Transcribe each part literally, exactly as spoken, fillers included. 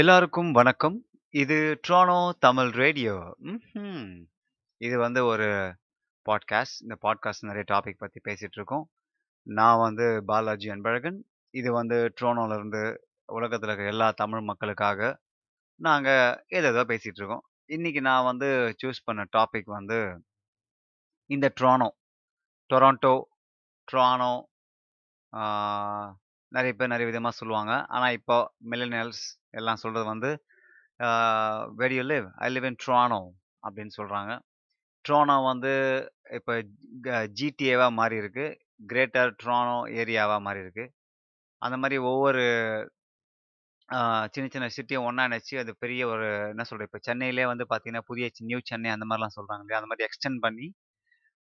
எல்லாருக்கும் வணக்கம். இது ட்ரானோ தமிழ் ரேடியோ. ம்ஹும். இது வந்து ஒரு பாட்காஸ்ட். இந்த பாட்காஸ்ட் நிறைய டாபிக் பற்றி பேசிகிட்டு இருக்கோம். நான் வந்து பாலாஜி அன்பழகன். இது வந்து ட்ரோனோல இருந்து உலகத்தில் இருக்கிற எல்லா தமிழ் மக்களுக்காக நாங்கள் ஏதேதோ பேசிகிட்டு இருக்கோம். இன்றைக்கி நான் வந்து சூஸ் பண்ண டாபிக் வந்து இந்த ட்ரானோ டொராண்டோ ட்ரானோ நிறைய பேர் நிறைய விதமாக சொல்லுவாங்க. ஆனால் இப்போ மில்லினியல்ஸ் எல்லாம் சொல்கிறது வந்து where you live, I live in Toronto அப்படின்னு சொல்கிறாங்க. ட்ரானோ வந்து இப்போ ஜிடிஏவாக மாறி இருக்குது, கிரேட்டர் ட்ரானோ ஏரியாவாக மாறி இருக்குது. அந்த மாதிரி ஒவ்வொரு சின்ன சின்ன சிட்டியும் ஒன்றா நினச்சி அது பெரிய ஒரு என்ன சொல்கிற, இப்போ சென்னையிலே வந்து பார்த்தீங்கன்னா புதிய நியூ சென்னை அந்த மாதிரிலாம் சொல்கிறாங்க இல்லையா, அந்த மாதிரி எக்ஸ்டெண்ட் பண்ணி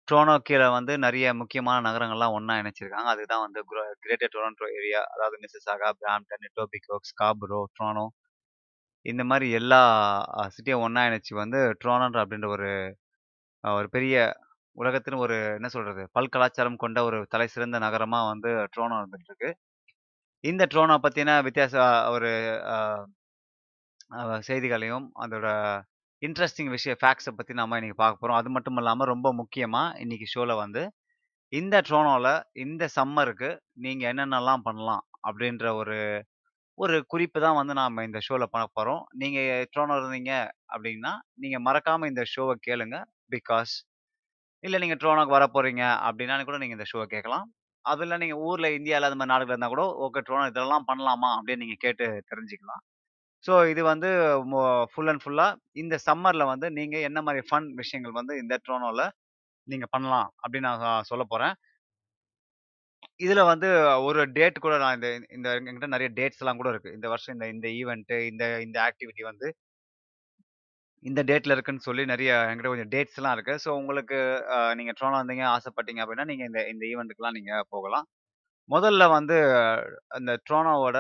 ட்ரோனோ கீழே வந்து நிறைய முக்கியமான நகரங்கள்லாம் ஒன்றா இணைச்சிருக்காங்க. அதுதான் வந்து கிரேட்டர் டொராண்டோ ஏரியா. அதாவது Mississauga, Brampton, Etobicoke, Scarborough, Toronto இந்த மாதிரி எல்லா சிட்டியும் ஒன்றா இணைச்சி வந்து ட்ரோனோன்ற அப்படின்ற ஒரு ஒரு பெரிய உலகத்தின் ஒரு என்ன சொல்கிறது பல்கலாச்சாரம் கொண்ட ஒரு தலை சிறந்த நகரமாக வந்து ட்ரோனோ இருந்துகிட்ருக்கு. இந்த ட்ரோனோ பற்றின வித்தியாச ஒரு செய்திகளையும் அதோட இன்ட்ரெஸ்டிங் விஷய ஃபேக்ட்ஸை பற்றி நம்ம இன்றைக்கி பார்க்க போகிறோம். அது மட்டும் இல்லாமல் ரொம்ப முக்கியமாக இன்றைக்கி ஷோவில் வந்து இந்த ட்ரோனோவில் இந்த சம்மருக்கு நீங்கள் என்னென்னலாம் பண்ணலாம் அப்படின்ற ஒரு ஒரு குறிப்பு தான் வந்து நாம் இந்த ஷோவில் பார்க்க போகிறோம். நீங்கள் ட்ரோனோ இருந்தீங்க அப்படின்னா நீங்கள் மறக்காமல் இந்த ஷோவை கேளுங்க. பிகாஸ் இல்லை நீங்கள் ட்ரோனோக்கு வர போகிறீங்க அப்படின்னாலும் கூட நீங்கள் இந்த ஷோவை கேட்கலாம். அதில் நீங்கள் ஊரில் இந்தியாவில் அது மாதிரி நாடுகள் இருந்தால் கூட ஓகே ட்ரோனோ இதெல்லாம் பண்ணலாமா அப்படின்னு நீங்கள் கேட்டு தெரிஞ்சுக்கலாம். ஸோ இது வந்து ஃபுல் அண்ட் ஃபுல்லாக இந்த சம்மரில் வந்து நீங்கள் என்ன மாதிரி ஃபன் விஷயங்கள் வந்து இந்த ட்ரோனோவில் நீங்கள் பண்ணலாம் அப்படின்னு நான் சொல்ல போகிறேன். இதில் வந்து ஒரு டேட் கூட நான் இந்த இந்த எங்கிட்ட நிறைய டேட்ஸ் எல்லாம் கூட இருக்குது. இந்த வருஷம் இந்த இந்த ஈவெண்ட்டு இந்த இந்த ஆக்டிவிட்டி வந்து இந்த டேட்டில் இருக்குதுன்னு சொல்லி நிறைய எங்கிட்ட கொஞ்சம் டேட்ஸ்லாம் இருக்குது. ஸோ உங்களுக்கு நீங்கள் ட்ரோனோ வந்தீங்க ஆசைப்பட்டீங்க அப்படின்னா நீங்கள் இந்த இந்த ஈவெண்ட்டுக்கெலாம் நீங்கள் போகலாம். முதல்ல வந்து அந்த ட்ரோனோவோட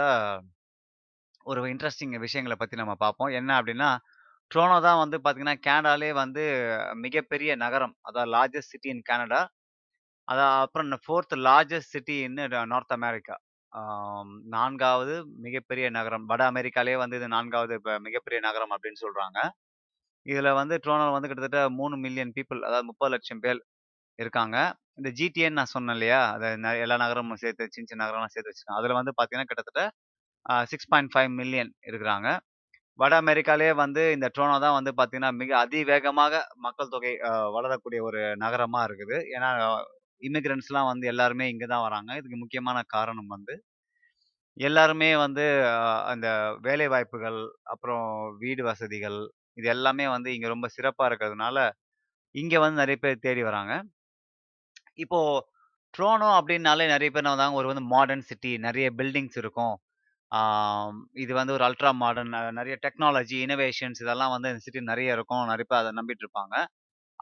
ஒரு இன்ட்ரெஸ்டிங் விஷயங்களை பற்றி நம்ம பார்ப்போம். என்ன அப்படின்னா ட்ரோனோ தான் வந்து பார்த்திங்கன்னா கேனடாலே வந்து மிகப்பெரிய நகரம், அதாவது லார்ஜஸ்ட் சிட்டி இன் கேனடா. அதான் அப்புறம் இந்த fourth largest city in North America, நான்காவது மிகப்பெரிய நகரம். வட அமெரிக்காலே வந்து இது நான்காவது இப்போ மிகப்பெரிய நகரம் அப்படின்னு சொல்கிறாங்க. இதில் வந்து ட்ரோனோ வந்து கிட்டத்தட்ட மூணு மில்லியன் பீப்புள், அதாவது முப்பது லட்சம் பேர் இருக்காங்க. இந்த ஜிடிஏன்னு நான் சொன்னேன் இல்லையா, அதை எல்லா நகரமும் சேர்த்து சின்ன சின்ன நகரம்லாம் சேர்த்து வச்சுருக்காங்க. அதில் வந்து பார்த்திங்கன்னா கிட்டத்தட்ட சிக்ஸ் பாயிண்ட் ஃபைவ் மில்லியன் இருக்கிறாங்க. வட அமெரிக்காலே வந்து இந்த ட்ரோனோ தான் வந்து பார்த்தீங்கன்னா மிக அதிவேகமாக மக்கள் தொகை வளரக்கூடிய ஒரு நகரமாக இருக்குது. ஏன்னா இமிக்ரெண்ட்ஸ்லாம் வந்து எல்லாருமே இங்கே தான் வராங்க. இதுக்கு முக்கியமான காரணம் வந்து எல்லாருமே வந்து அந்த வேலை வாய்ப்புகள் அப்புறம் வீடு வசதிகள் இது எல்லாமே வந்து இங்கே ரொம்ப சிறப்பாக இருக்கிறதுனால இங்கே வந்து நிறைய பேர் தேடி வராங்க. இப்போது ட்ரோனோ அப்படின்னாலே நிறைய பேர் நான் வந்தாங்க ஒரு வந்து மாடர்ன் சிட்டி, நிறைய பில்டிங்ஸ் இருக்கும். இது வந்து ஒரு அல்ட்ரா மாடர்ன், நிறைய டெக்னாலஜி இனோவேஷன்ஸ் இதெல்லாம் வந்து இந்த சிட்டி நிறைய இருக்கும். நிறைய பேர் அதை நம்பிட்டு இருப்பாங்க.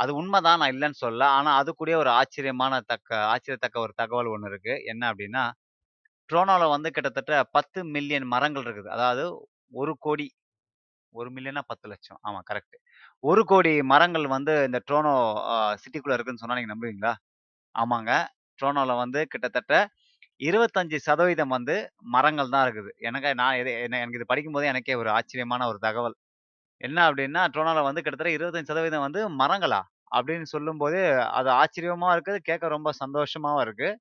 அது உண்மைதான், நான் இல்லைன்னு சொல்ல. ஆனால் அது கூட ஒரு ஆச்சரியமான தக்க ஆச்சரியத்தக்க ஒரு தகவல் ஒன்று இருக்குது. என்ன அப்படின்னா ட்ரோனோவில் வந்து கிட்டத்தட்ட பத்து மில்லியன் மரங்கள் இருக்குது. அதாவது ஒரு கோடி ஒரு மில்லியனா பத்து லட்சம் ஆமாம் கரெக்ட், ஒரு கோடி மரங்கள் வந்து இந்த ட்ரோனோ சிட்டிக்குள்ளே இருக்குதுன்னு சொன்னால் நீங்கள் நம்புவீங்களா? ஆமாங்க, ட்ரோனோவில் வந்து கிட்டத்தட்ட இருபத்தஞ்சு சதவீதம் வந்து மரங்கள் தான் இருக்குது. எனக்கு நான் இது என்ன எனக்கு இது படிக்கும்போது எனக்கே ஒரு ஆச்சரியமான ஒரு தகவல். என்ன அப்படின்னா ட்ரோனோவில் வந்து கிட்டத்தட்ட இருபத்தஞ்சு சதவீதம் வந்து மரங்களா அப்படின்னு சொல்லும்போது அது ஆச்சரியமாக இருக்குது, கேட்க ரொம்ப சந்தோஷமாகவும் இருக்குது.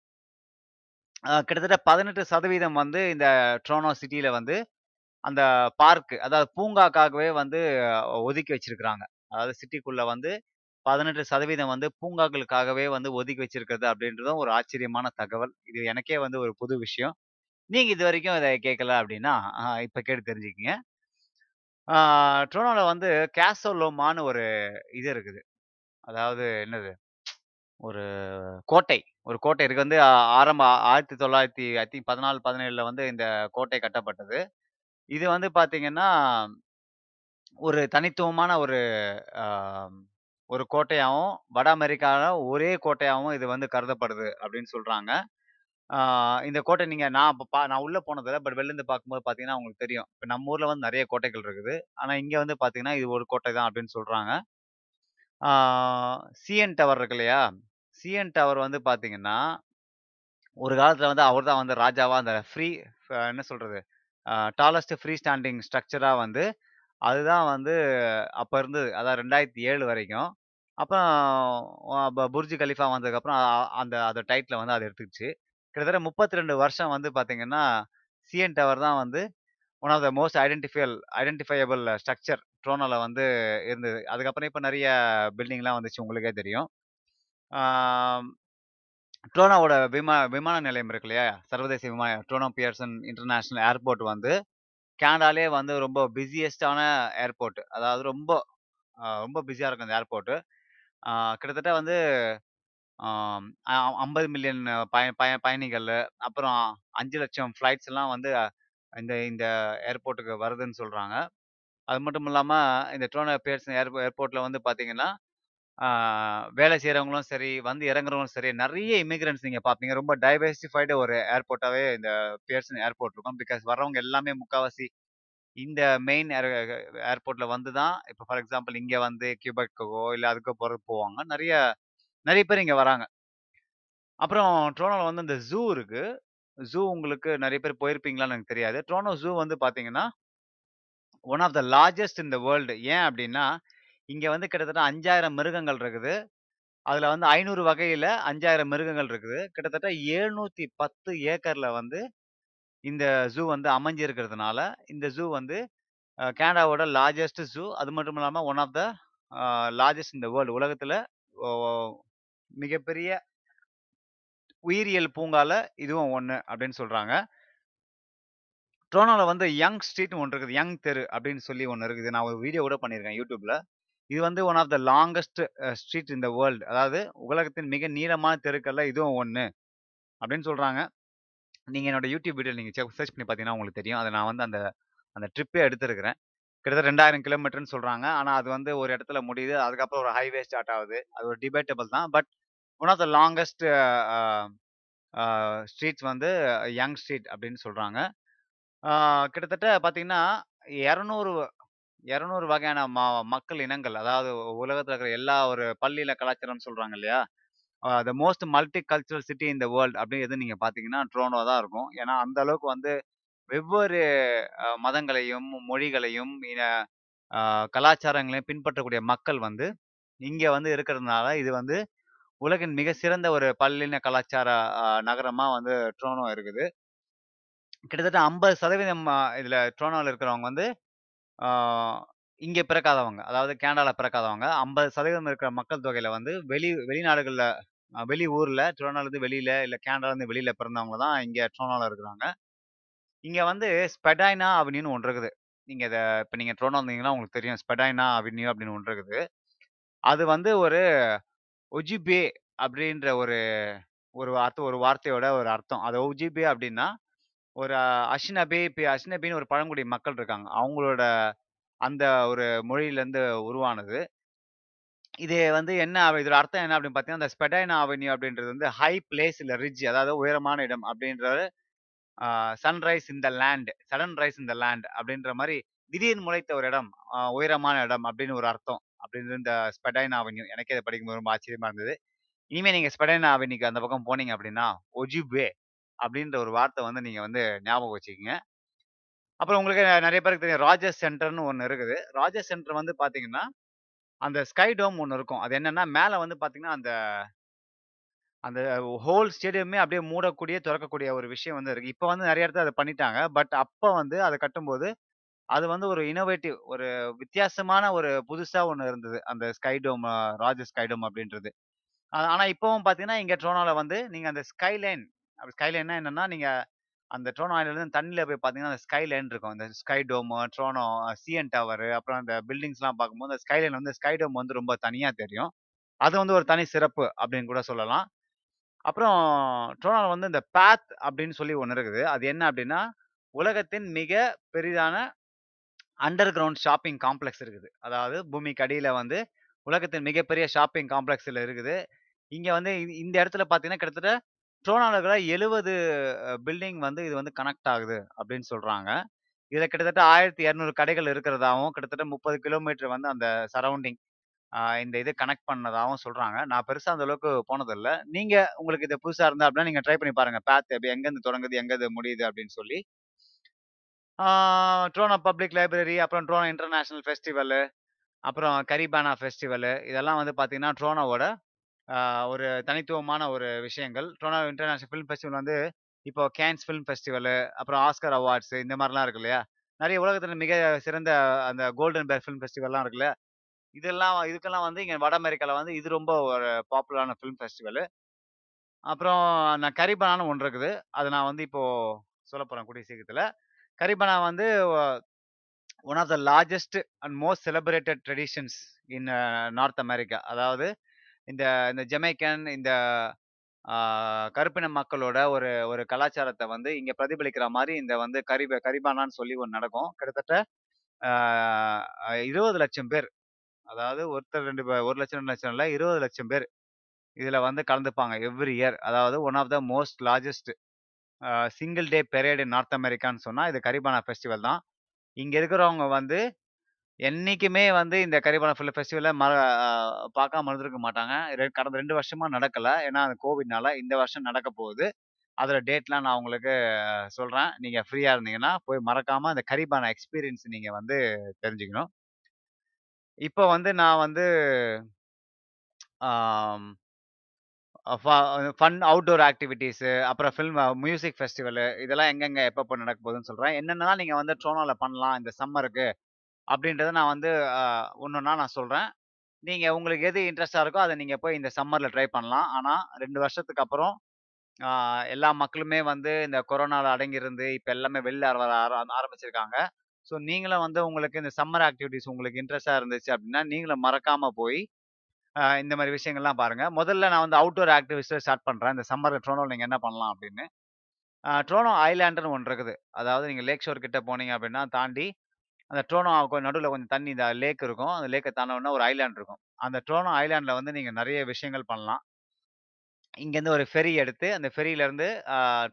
கிட்டத்தட்ட பதினெட்டு சதவீதம் வந்து இந்த ட்ரோனோ சிட்டியில் வந்து அந்த பார்க்கு, அதாவது பூங்காக்காகவே வந்து ஒதுக்கி வச்சிருக்கிறாங்க. அதாவது சிட்டிக்குள்ளே வந்து பதினெட்டு சதவீதம் வந்து பூங்காக்களுக்காகவே வந்து ஒதுக்கி வச்சிருக்கிறது அப்படின்றதும் ஒரு ஆச்சரியமான தகவல். இது எனக்கே வந்து ஒரு புது விஷயம். நீங்கள் இது வரைக்கும் இதை கேட்கல அப்படின்னா இப்போ கேட்டு தெரிஞ்சுக்கிங்க. ட்ரோனோவில் வந்து கேசோலோமான்னு ஒரு இது இருக்குது, அதாவது என்னது ஒரு கோட்டை ஒரு கோட்டை இருக்குது. வந்து ஆரம்ப ஆயிரத்தி தொள்ளாயிரத்தி ஐ திங்க் பதினாலு பதினேழில் வந்து இந்த கோட்டை கட்டப்பட்டது. இது வந்து பார்த்தீங்கன்னா ஒரு தனித்துவமான ஒரு ஒரு கோட்டையாகவும் வட அமெரிக்காவில் ஒரே கோட்டையாகவும் இது வந்து கருதப்படுது அப்படின்னு சொல்கிறாங்க. இந்த கோட்டை நீங்கள் நான் இப்போ பா நான் உள்ளே போனதில்லை, பட் வெளிலேருந்து பார்க்கும்போது பார்த்தீங்கன்னா உங்களுக்கு தெரியும். இப்போ நம்ம ஊரில் வந்து நிறைய கோட்டைகள் இருக்குது, ஆனால் இங்கே வந்து பார்த்தீங்கன்னா இது ஒரு கோட்டை தான் அப்படின்னு சொல்கிறாங்க. சிஎன் டவர் இருக்கு இல்லையா, சிஎன் டவர் வந்து பார்த்தீங்கன்னா ஒரு காலத்தில் வந்து அவர் தான் வந்து ராஜாவாக அந்த ஃப்ரீ என்ன சொல்கிறது டாலஸ்ட் ஃப்ரீ ஸ்டாண்டிங் ஸ்ட்ரக்சராக வந்து அதுதான் வந்து அப்போ இருந்தது. அதான் ரெண்டாயிரத்தி ஏழு வரைக்கும். அப்புறம் அப்ப புர்ஜ் கலிஃபா வந்ததுக்கப்புறம் அ- அந்த அந்த டைட்டில் வந்து அதை எடுத்துக்கிச்சு. கிட்டத்தட்ட முப்பத்தி ரெண்டு வருஷம் வந்து பார்த்தீங்கன்னா சிஎன் டவர் தான் வந்து one of the most identifiable identifiable structure ட்ரோனோல வந்து இருந்தது. அதுக்கப்புறம் இப்போ நிறைய பில்டிங்லாம் வந்துச்சு, உங்களுக்கே தெரியும். ஆஹ் ட்ரோனாவோட விமா விமான நிலையம் இருக்கு இல்லையா, சர்வதேச விமான ட்ரோனோ பியர்சன் இன்டர்நேஷனல் ஏர்போர்ட் வந்து கனடாலே வந்து ரொம்ப பிஸியஸ்டான ஏர்போர்ட். அதாவது ரொம்ப ஆஹ் ரொம்ப பிஸியாக இருக்கும் அந்த ஏர்போர்ட்டு. கிட்டத்தட்ட வந்து ஐம்பது மில்லியன் பய பய பயணிகள், அப்புறம் அஞ்சு லட்சம் ஃப்ளைட்ஸ் எல்லாம் வந்து அஹ், இந்த இந்த ஏர்போர்ட்டுக்கு வருதுன்னு சொல்கிறாங்க. அது மட்டும் இல்லாமல் இந்த ட்ரோனோ பியர்சன் ஏர் ஏர்போர்ட்டில் வந்து பார்த்தீங்கன்னா ஆஹ் வேலை செய்கிறவங்களும் சரி, வந்து இறங்குறவங்களும் சரி, நிறைய இமிகிரண்ட்ஸ் நீங்கள் பார்ப்பீங்க. ரொம்ப டைவர்சிஃபைடு ஒரு ஏர்போர்ட்டாகவே இந்த பியர்சன் ஏர்போர்ட் இருக்கும். பிகாஸ் வர்றவங்க எல்லாமே முக்காவாசி இந்த மெயின் ஏர் ஏர்போர்ட்ல வந்து தான், இப்போ ஃபார் எக்ஸாம்பிள் இங்கே வந்து கியூபெக்கோ இல்லை அதுக்கோ போகிற போவாங்க. நிறைய நிறைய பேர் இங்கே வராங்க. அப்புறம் ட்ரோனோவில் வந்து இந்த ஜூ இருக்கு. ஜூ உங்களுக்கு நிறைய பேர் போயிருப்பீங்களான்னு எனக்கு தெரியாது. ட்ரோனோ ஜூ வந்து பார்த்தீங்கன்னா ஒன் ஆஃப் த லார்ஜஸ்ட் இந்த வேர்ல்டு. ஏன் அப்படின்னா இங்கே வந்து கிட்டத்தட்ட அஞ்சாயிரம் மிருகங்கள் இருக்குது. அதில் வந்து ஐநூறு வகையில் அஞ்சாயிரம் மிருகங்கள் இருக்குது. கிட்டத்தட்ட எழுநூற்றி பத்து ஏக்கரில் வந்து இந்த ஜூ வந்து அமைஞ்சிருக்கிறதுனால இந்த ஜூ வந்து அஹ் கனடாவோட லார்ஜஸ்ட் ஜூ. அது மட்டும் இல்லாமல் ஒன் ஆஃப் த லார்ஜஸ்ட் இந்த வேர்ல்டு, உலகத்தில் மிகப்பெரிய உயிரியல் பூங்கால இதுவும் ஒன்று அப்படின்னு சொல்கிறாங்க. ட்ரோனோவில் வந்து யங் ஸ்ட்ரீட் ஒன்று இருக்குது, யங் தெரு அப்படின்னு சொல்லி ஒன்று இருக்குது. நான் ஒரு வீடியோ கூட பண்ணியிருக்கேன் யூடியூப்ல. இது வந்து one of the longest street in the world, அதாவது உலகத்தின் மிக நீளமான தெருக்கள்ல இதுவும் ஒன்று அப்படின்னு சொல்கிறாங்க. நீங்கள் என்னோட யூடியூப் வீடியோ நீங்கள் செக் சர்ச் பண்ணி பார்த்தீங்கன்னா உங்களுக்கு தெரியும். அதை நான் வந்து அந்த அந்த ட்ரிப்பே எடுத்திருக்கிறேன். கிட்டத்தட்ட ரெண்டாயிரம் கிலோமீட்டர்னு சொல்கிறாங்க. ஆனால் அது வந்து ஒரு இடத்துல முடியுது, அதுக்கப்புறம் ஒரு ஹைவே ஸ்டார்ட் ஆகுது. அது ஒரு டிபேட்டபிள் தான். But one of the longest streets வந்து யங் ஸ்ட்ரீட் அப்படின்னு சொல்கிறாங்க. கிட்டத்தட்ட பார்த்தீங்கன்னா இரநூறு இரநூறு வகையான ம மக்கள் இனங்கள், அதாவது உலகத்தில் இருக்கிற எல்லா ஒரு பள்ளியில் கலாச்சாரம் சொல்கிறாங்க இல்லையா, the most multicultural city in the world அப்படின்னு எது நீங்கள் பார்த்தீங்கன்னா ட்ரோனோ தான் இருக்கும். ஏன்னா அந்த அளவுக்கு வந்து வெவ்வேறு அஹ், மதங்களையும் மொழிகளையும் இன அஹ், கலாச்சாரங்களையும் பின்பற்றக்கூடிய மக்கள் வந்து இங்கே வந்து இருக்கிறதுனால இது வந்து உலகின் மிக சிறந்த ஒரு பல்லின கலாச்சார அஹ், நகரமா வந்து ட்ரோனோ இருக்குது. கிட்டத்தட்ட ஐம்பது சதவீதம் அஹ், இதுல ட்ரோனோவில் இருக்கிறவங்க வந்து அஹ், இங்கே பிறக்காதவங்க, அதாவது கனடால பிறக்காதவங்க. ஐம்பது சதவீதம் இருக்கிற மக்கள் தொகையில வந்து வெளி வெளிநாடுகள்ல அஹ், வெளி ஊர்ல ட்ரோனோலேருந்து வெளியில இல்ல கனடால இருந்து வெளியில பிறந்தவங்க தான் இங்க ட்ரோனோல இருக்கிறாங்க. இங்க வந்து ஸ்பெடைனா அவென்யூன்னு ஒன்று இருக்குது. நீங்க இதை இப்போ நீங்க ட்ரோனோ வந்தீங்கன்னா உங்களுக்கு தெரியும் ஸ்பெடைனா அவென்யூ அப்படின்னு ஒன்று இருக்குது. அது வந்து ஒரு ஒஜிபே அப்படின்ற ஒரு ஒரு வார்த்தை ஒரு வார்த்தையோட ஒரு அர்த்தம். அது ஒஜிபே அப்படின்னா ஒரு அஹ், அஷ்னபே இப்போ அஷ்னபின்னு ஒரு பழங்குடி மக்கள் இருக்காங்க, அவங்களோட அந்த ஒரு மொழியிலேருந்து உருவானது இது. வந்து என்ன அவ- இதோட அர்த்தம் என்ன அப்படின்னு பார்த்தீங்கன்னா அந்த ஸ்பெடைனா அவென்யூ அப்படின்றது வந்து ஹை பிளேஸ் இல்லை ரிட்ஜ், அதாவது உயரமான இடம் அப்படின்ற சன்ரைஸ் இந்த லேண்ட் சடன் ரைஸ் இந்த லேண்ட் அப்படின்ற மாதிரி திடீர்னு முளைத்த ஒரு இடம், ஆஹ் உயரமான இடம் அப்படின்னு ஒரு அர்த்தம் அப்படின்னு இந்த ஸ்பெடைன் அவென்யூ. எனக்கே இதை படிக்கும்போது ரொம்ப ஆச்சரியமா இருந்தது. இனிமே நீங்க ஸ்பெடைன் அவென்யூக்கு அந்த பக்கம் போனீங்க அப்படின்னா ஒஜிபே அப்படின்ற ஒரு வார்த்தை வந்து நீங்க வந்து ஞாபகம் வச்சுக்கோங்க. அப்புறம் உங்களுக்கு நெ- நிறைய பேருக்கு தெரியும் ராஜஸ் சென்டர்னு ஒன்று இருக்குது. ராஜஸ் சென்டர் வந்து பாத்தீங்கன்னா அந்த ஸ்கை டோம் ஒன்று இருக்கும். அது என்னன்னா மேலே வந்து பாத்தீங்கன்னா அந்த அந்த ஹோல் ஸ்டேடியமே அப்படியே மூடக்கூடிய திறக்கக்கூடிய ஒரு விஷயம் வந்து இருக்கு. இப்போ வந்து நிறைய இடத்துல அதை பண்ணிட்டாங்க. பட் அப்போ வந்து அதை கட்டும்போது அது வந்து ஒரு இனோவேட்டிவ் ஒரு வித்தியாசமான ஒரு புதுசா ஒன்று இருந்தது அந்த ஸ்கைடோம், ராஜ ஸ்கைடோம் அப்படின்றது. ஆ- ஆனா இப்பவும் பாத்தீங்கன்னா இங்க ட்ரோனோல வந்து நீங்க அந்த ஸ்கைலைன், அப்படி ஸ்கைலைன்னா என்னன்னா நீங்க அந்த ட்ரோனோ island ல இருந்து தண்ணியில போய் பாத்தீங்கன்னா அந்த ஸ்கைலைன் இருக்கும். அந்த ஸ்கைடோம், ட்ரோனோ, சிஎன் டவர், அப்புறம் அந்த பில்டிங்ஸ் எல்லாம் பார்க்கும்போது அந்த ஸ்கைலைன் வந்து ஸ்கைடோம் வந்து ரொம்ப தனியா தெரியும். அது வந்து ஒரு தனி சிறப்பு அப்படின்னு கூட சொல்லலாம். அப்புறம் ட்ரோனோல வந்து இந்த பாத் அப்படின்னு சொல்லி ஒன்று இருக்குது. அது என்ன அப்படின்னா உலகத்தின் மிக பெரிதான அண்டர் கிரவுண்ட் ஷாப்பிங் காம்ப்ளெக்ஸ் இருக்குது. அதாவது பூமிக்கு அடியில் வந்து உலகத்தின் மிகப்பெரிய ஷாப்பிங் காம்ப்ளெக்ஸில் இருக்குது. இங்கே வந்து இ- இந்த இடத்துல பார்த்தீங்கன்னா கிட்டத்தட்ட ட்ரோனால இருக்கிற எழுபது பில்டிங் வந்து இது வந்து கனெக்ட் ஆகுது அப்படின்னு சொல்கிறாங்க. இதில் கிட்டத்தட்ட ஆயிரத்தி இரநூறு கடைகள் இருக்கிறதாவும் கிட்டத்தட்ட முப்பது கிலோமீட்டர் வந்து அந்த சரௌண்டிங் இந்த இது கனெக்ட் பண்ணதாகவும் சொல்கிறாங்க. நான் பெருசாக அந்த அளவுக்கு போனதில்லை. நீங்கள் உங்களுக்கு இது புதுசாக இருந்தால் அப்படின்னா நீங்கள் ட்ரை பண்ணி பாருங்கள். பேத் எப்படி எங்கேருந்து தொடங்குது எங்கேருந்து முடியுது அப்படின்னு சொல்லி. ட்ரோனா பப்ளிக் லைப்ரரி, அப்புறம் ட்ரோனா இன்டர்நேஷனல் ஃபெஸ்டிவலு, அப்புறம் கரிபானா ஃபெஸ்டிவலு, இதெல்லாம் வந்து பார்த்தீங்கன்னா ட்ரோனாவோட ஆஹ், ஒரு தனித்துவமான ஒரு விஷயங்கள். ட்ரோனா இன்டர்நேஷனல் ஃபிலிம் ஃபெஸ்டிவல் வந்து இப்போ கேன்ஸ் ஃபிலிம் ஃபெஸ்டிவலு, அப்புறம் ஆஸ்கர் அவார்ட்ஸ், இந்த மாதிரிலாம் இருக்கு இல்லையா, நிறைய உலகத்தில் மிக சிறந்த அந்த கோல்டன் பேர் ஃபிலிம் ஃபெஸ்டிவல்லாம் இருக்குல்ல, இதெல்லாம் இதுக்கெல்லாம் வந்து இங்கே வட அமெரிக்காவில் வந்து இது ரொம்ப ஒரு பாப்புலரான ஃபிலிம் ஃபெஸ்டிவலு. அப்புறம் நான் கரிபனான்னு ஒன்று இருக்குது, அது நான் வந்து இப்போ சொல்ல போகிறேன் கூடிய சீக்கிரத்தில். கரிபனா வந்து one of the largest and most celebrated traditions in North America. அதாவது இந்த இந்த ஜமைக்கன், இந்த ஆஹ், கருப்பின மக்களோட ஒரு ஒரு கலாச்சாரத்தை வந்து இங்கே பிரதிபலிக்கிற மாதிரி இந்த வந்து கரிப கரிபானான்னு சொல்லி ஒன்று நடக்கும். கிட்டத்தட்ட ஆஹ், இருபது லட்சம் பேர், அதாவது ஒருத்தர் ரெண்டு பே- ஒரு லட்சம் ரெண்டு லட்சம் இல்லை, இருபது லட்சம் பேர் இதில் வந்து கலந்துப்பாங்க எவ்ரி இயர். அதாவது one of the most largest single day period north அமெரிக்கான்னு சொன்னால் இது கரிபானா ஃபெஸ்டிவல் தான். இங்கே இருக்கிறவங்க வந்து என்றைக்குமே வந்து இந்த கரிபானா ஃபுல் ஃபெஸ்டிவலை மற ஆஹ் பார்க்காம இருந்திருக்க மாட்டாங்க. ரெ- கடந்த ரெண்டு வருஷமா நடக்கலை, ஏன்னா அது கோவிட்னால. இந்த வருஷம் நடக்க போகுது, அதில் டேட்லாம் நான் உங்களுக்கு ஆஹ், சொல்கிறேன். நீங்கள் ஃப்ரீயாக இருந்தீங்கன்னா போய் மறக்காமல் அந்த கரிபானா எக்ஸ்பீரியன்ஸ் நீங்கள் வந்து தெரிஞ்சுக்கணும். இப்போ வந்து நான் வந்து ஆம், ஃபன் அவுட்டோர் ஆக்டிவிட்டீஸு, அப்புறம் ஃபில்ம் மியூசிக் ஃபெஸ்டிவலு, இதெல்லாம் எங்கெங்கே எப்பப்போ நடக்க போகுதுன்னு சொல்கிறேன். என்னென்னலாம் நீங்கள் வந்து ட்ரோனோவில் பண்ணலாம் இந்த சம்மருக்கு அப்படின்றத நான் வந்து ஒன்றுன்னா நான் சொல்கிறேன். நீங்கள் உங்களுக்கு எது இன்ட்ரெஸ்டாக இருக்கோ அதை நீங்கள் போய் இந்த சம்மரில் ட்ரை பண்ணலாம். ஆனால் ரெண்டு வருஷத்துக்கு அப்புறம் ஆஹ், எல்லா மக்களுமே வந்து இந்த கொரோனாவில் அடங்கியிருந்து இப்போ எல்லாமே வெளில வர ஆர- ஆரம்பிச்சிருக்காங்க. ஸோ நீங்களும் வந்து உங்களுக்கு இந்த சம்மர் ஆக்டிவிட்டீஸ் உங்களுக்கு இன்ட்ரெஸ்டாக இருந்துச்சு அப்படின்னா நீங்களும் மறக்காமல் போய் ஆஹ் இந்த மாதிரி விஷயங்கள்லாம் பாருங்க. முதல்ல நான் வந்து அவுட்டோர் ஆக்டிவிஸ்ட் ஸ்டார்ட் பண்றேன். இந்த சம்மர் ட்ரோனோவில் நீங்க என்ன பண்ணலாம் அப்படின்னு ஆஹ் ட்ரோனோ ஐலாண்டுன்னு ஒன்று இருக்குது. அதாவது நீங்க லேக் ஷோர் கிட்ட போனீங்க அப்படின்னா தாண்டி அந்த ட்ரோனோ கொஞ்சம் நடுவில் கொஞ்சம் தண்ணி இந்த லேக் இருக்கும், அந்த லேக்கை தாண்டவுடனே ஒரு ஐலாண்ட் இருக்கும். அந்த ட்ரோனோ ஐலாண்டில் வந்து நீங்கள் நிறைய விஷயங்கள் பண்ணலாம். இங்கேருந்து ஒரு ஃபெரி எடுத்து அந்த ஃபெரியிலேருந்து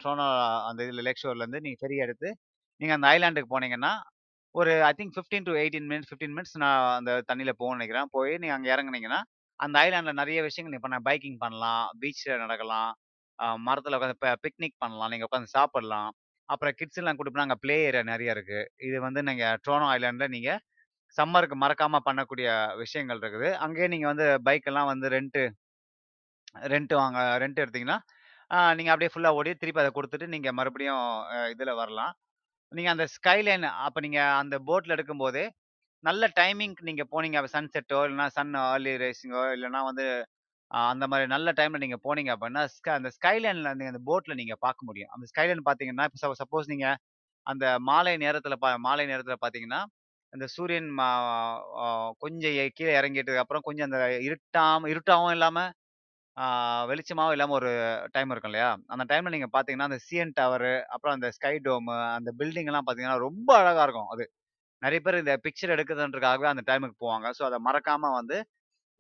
ட்ரோனோ அந்த இதில் லேக் ஷோர்லேருந்து நீங்கள் ஃபெரி எடுத்து நீங்கள் அந்த ஐலாண்டுக்கு போனீங்கன்னா ஒரு I think fifteen to eighteen minutes fifteen minutes நான் அந்த தண்ணியில் போகணும்னு நினைக்கிறேன். போய் நீங்கள் அங்கே இறங்குனீங்கன்னா அந்த ஐலாண்டில் நிறைய விஷயங்கள் நீ பண்ண, பைக்கிங் பண்ணலாம், பீச்சில் நடக்கலாம், மரத்தில் உட்காந்து பிக்னிக் பண்ணலாம், நீங்கள் உட்காந்து சாப்பிடலாம். அப்புறம் கிட்ஸ் எல்லாம் கூட்டிட்டு போனா அங்கே ப்ளே ஏரியா நிறைய இருக்குது. இது வந்து நீங்கள் ட்ரோனோ ஐலாண்டில் நீங்கள் சம்மருக்கு மறக்காமல் பண்ணக்கூடிய விஷயங்கள் இருக்குது. அங்கேயே நீங்கள் வந்து பைக் எல்லாம் வந்து ரெண்ட் ரெண்ட் வாங்க ரெண்ட் எடுத்தீங்கன்னா ஆஹ் நீங்க அப்படியே ஃபுல்லா ஓடி திருப்பி அதை கொடுத்துட்டு நீங்க மறுபடியும் ஆஹ் இதுல வரலாம். நீங்க அந்த ஸ்கைலைன் அப்ப நீங்க அந்த போட்ல எடுக்கும்போது நல்ல டைமிங்க்கு நீங்க போனீங்க, சன் செட்டோ இல்லைன்னா சன் ஏர்லி ரைசிங்கோ இல்லைன்னா வந்து ஆஹ் அந்த மாதிரி நல்ல டைம்ல நீங்க போனீங்க அப்படின்னா sky- அந்த ஸ்கைலைன்ல நீங்க அந்த போட்ல நீங்க பார்க்க முடியும். அந்த ஸ்கைலைன் பாத்தீங்கன்னா இப்போ சப்போஸ் நீங்க அந்த மாலை நேரத்துல பா மாலை நேரத்துல பாத்தீங்கன்னா அந்த சூரியன் மா- ஆஹ் கொஞ்சம் ஏ- கீழே இறங்கிட்டதுக்கு அப்புறம் கொஞ்சம் அந்த இருட்டாம இருட்டாவும் இல்லாம ஆஹ் வெளிச்சமாவும் இல்லாம ஒரு டைம் இருக்கும் இல்லையா, அந்த டைம்ல நீங்க பாத்தீங்கன்னா அந்த சிஎன் டவர், அப்புறம் அந்த ஸ்கை டோம், அந்த பில்டிங் எல்லாம் பாத்தீங்கன்னா ரொம்ப அழகா இருக்கும். அது நிறைய பேர் இந்த பிக்சர் எடுக்குதுன்றதுக்காகவே அந்த டைமுக்கு போவாங்க. ஸோ அதை மறக்காம வந்து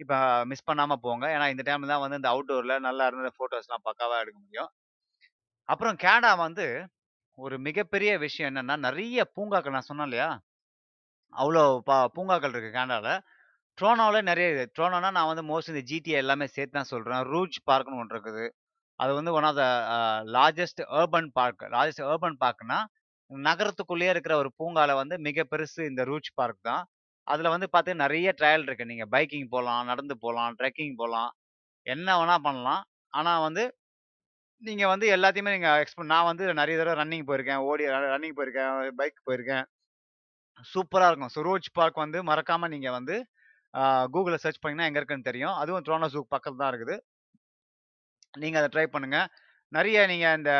இப்ப மிஸ் பண்ணாம போங்க, ஏன்னா இந்த டைம்ல தான் வந்து இந்த அவுட்டோர்ல நல்லா இருந்த போட்டோஸ் எல்லாம் பக்காவா எடுக்க முடியும். அப்புறம் கேனடா வந்து ஒரு மிகப்பெரிய விஷயம் என்னன்னா நிறைய பூங்காக்கள், நான் சொன்னேன் இல்லையா அவ்வளோ பா பூங்காக்கள் இருக்கு கேனடால. ட்ரோனோவில் நிறைய இது, ட்ரோனோனா நான் வந்து மோஸ்ட் இந்த ஜிடிஏ எல்லாமே சேர்த்து தான் சொல்றேன். ரூஜ் பார்க்னு ஒன்று இருக்குது, அது வந்து one of the largest urban park. Largest urban பார்க்னா நகரத்துக்குள்ளேயே இருக்கிற ஒரு பூங்கால வந்து மிக பெருசு இந்த ரூச் பார்க் தான். அதுல வந்து பார்த்தீங்கன்னா நிறைய ட்ரையல் இருக்கு, நீங்க பைக்கிங் போகலாம், நடந்து போகலாம், ட்ரெக்கிங் போகலாம், என்ன வேணா பண்ணலாம். ஆனா வந்து நீங்க வந்து எல்லாத்தையுமே நீங்க எக்ஸ்பிள நான் வந்து நிறைய தடவை ரன்னிங் போயிருக்கேன், ஓடி ரன்னிங் போயிருக்கேன், பைக் போயிருக்கேன், சூப்பரா இருக்கும். ஸோ ரூச் பார்க் வந்து மறக்காம நீங்க வந்து கூகுளில் சர்ச் பண்ணீங்கன்னா எங்க இருக்குன்னு தெரியும். அதுவும் ட்ரோனோ ஜூ பக்கத்துல தான் இருக்குது, நீங்கள் அதை ட்ரை பண்ணுங்க. நிறைய நீங்கள் இந்த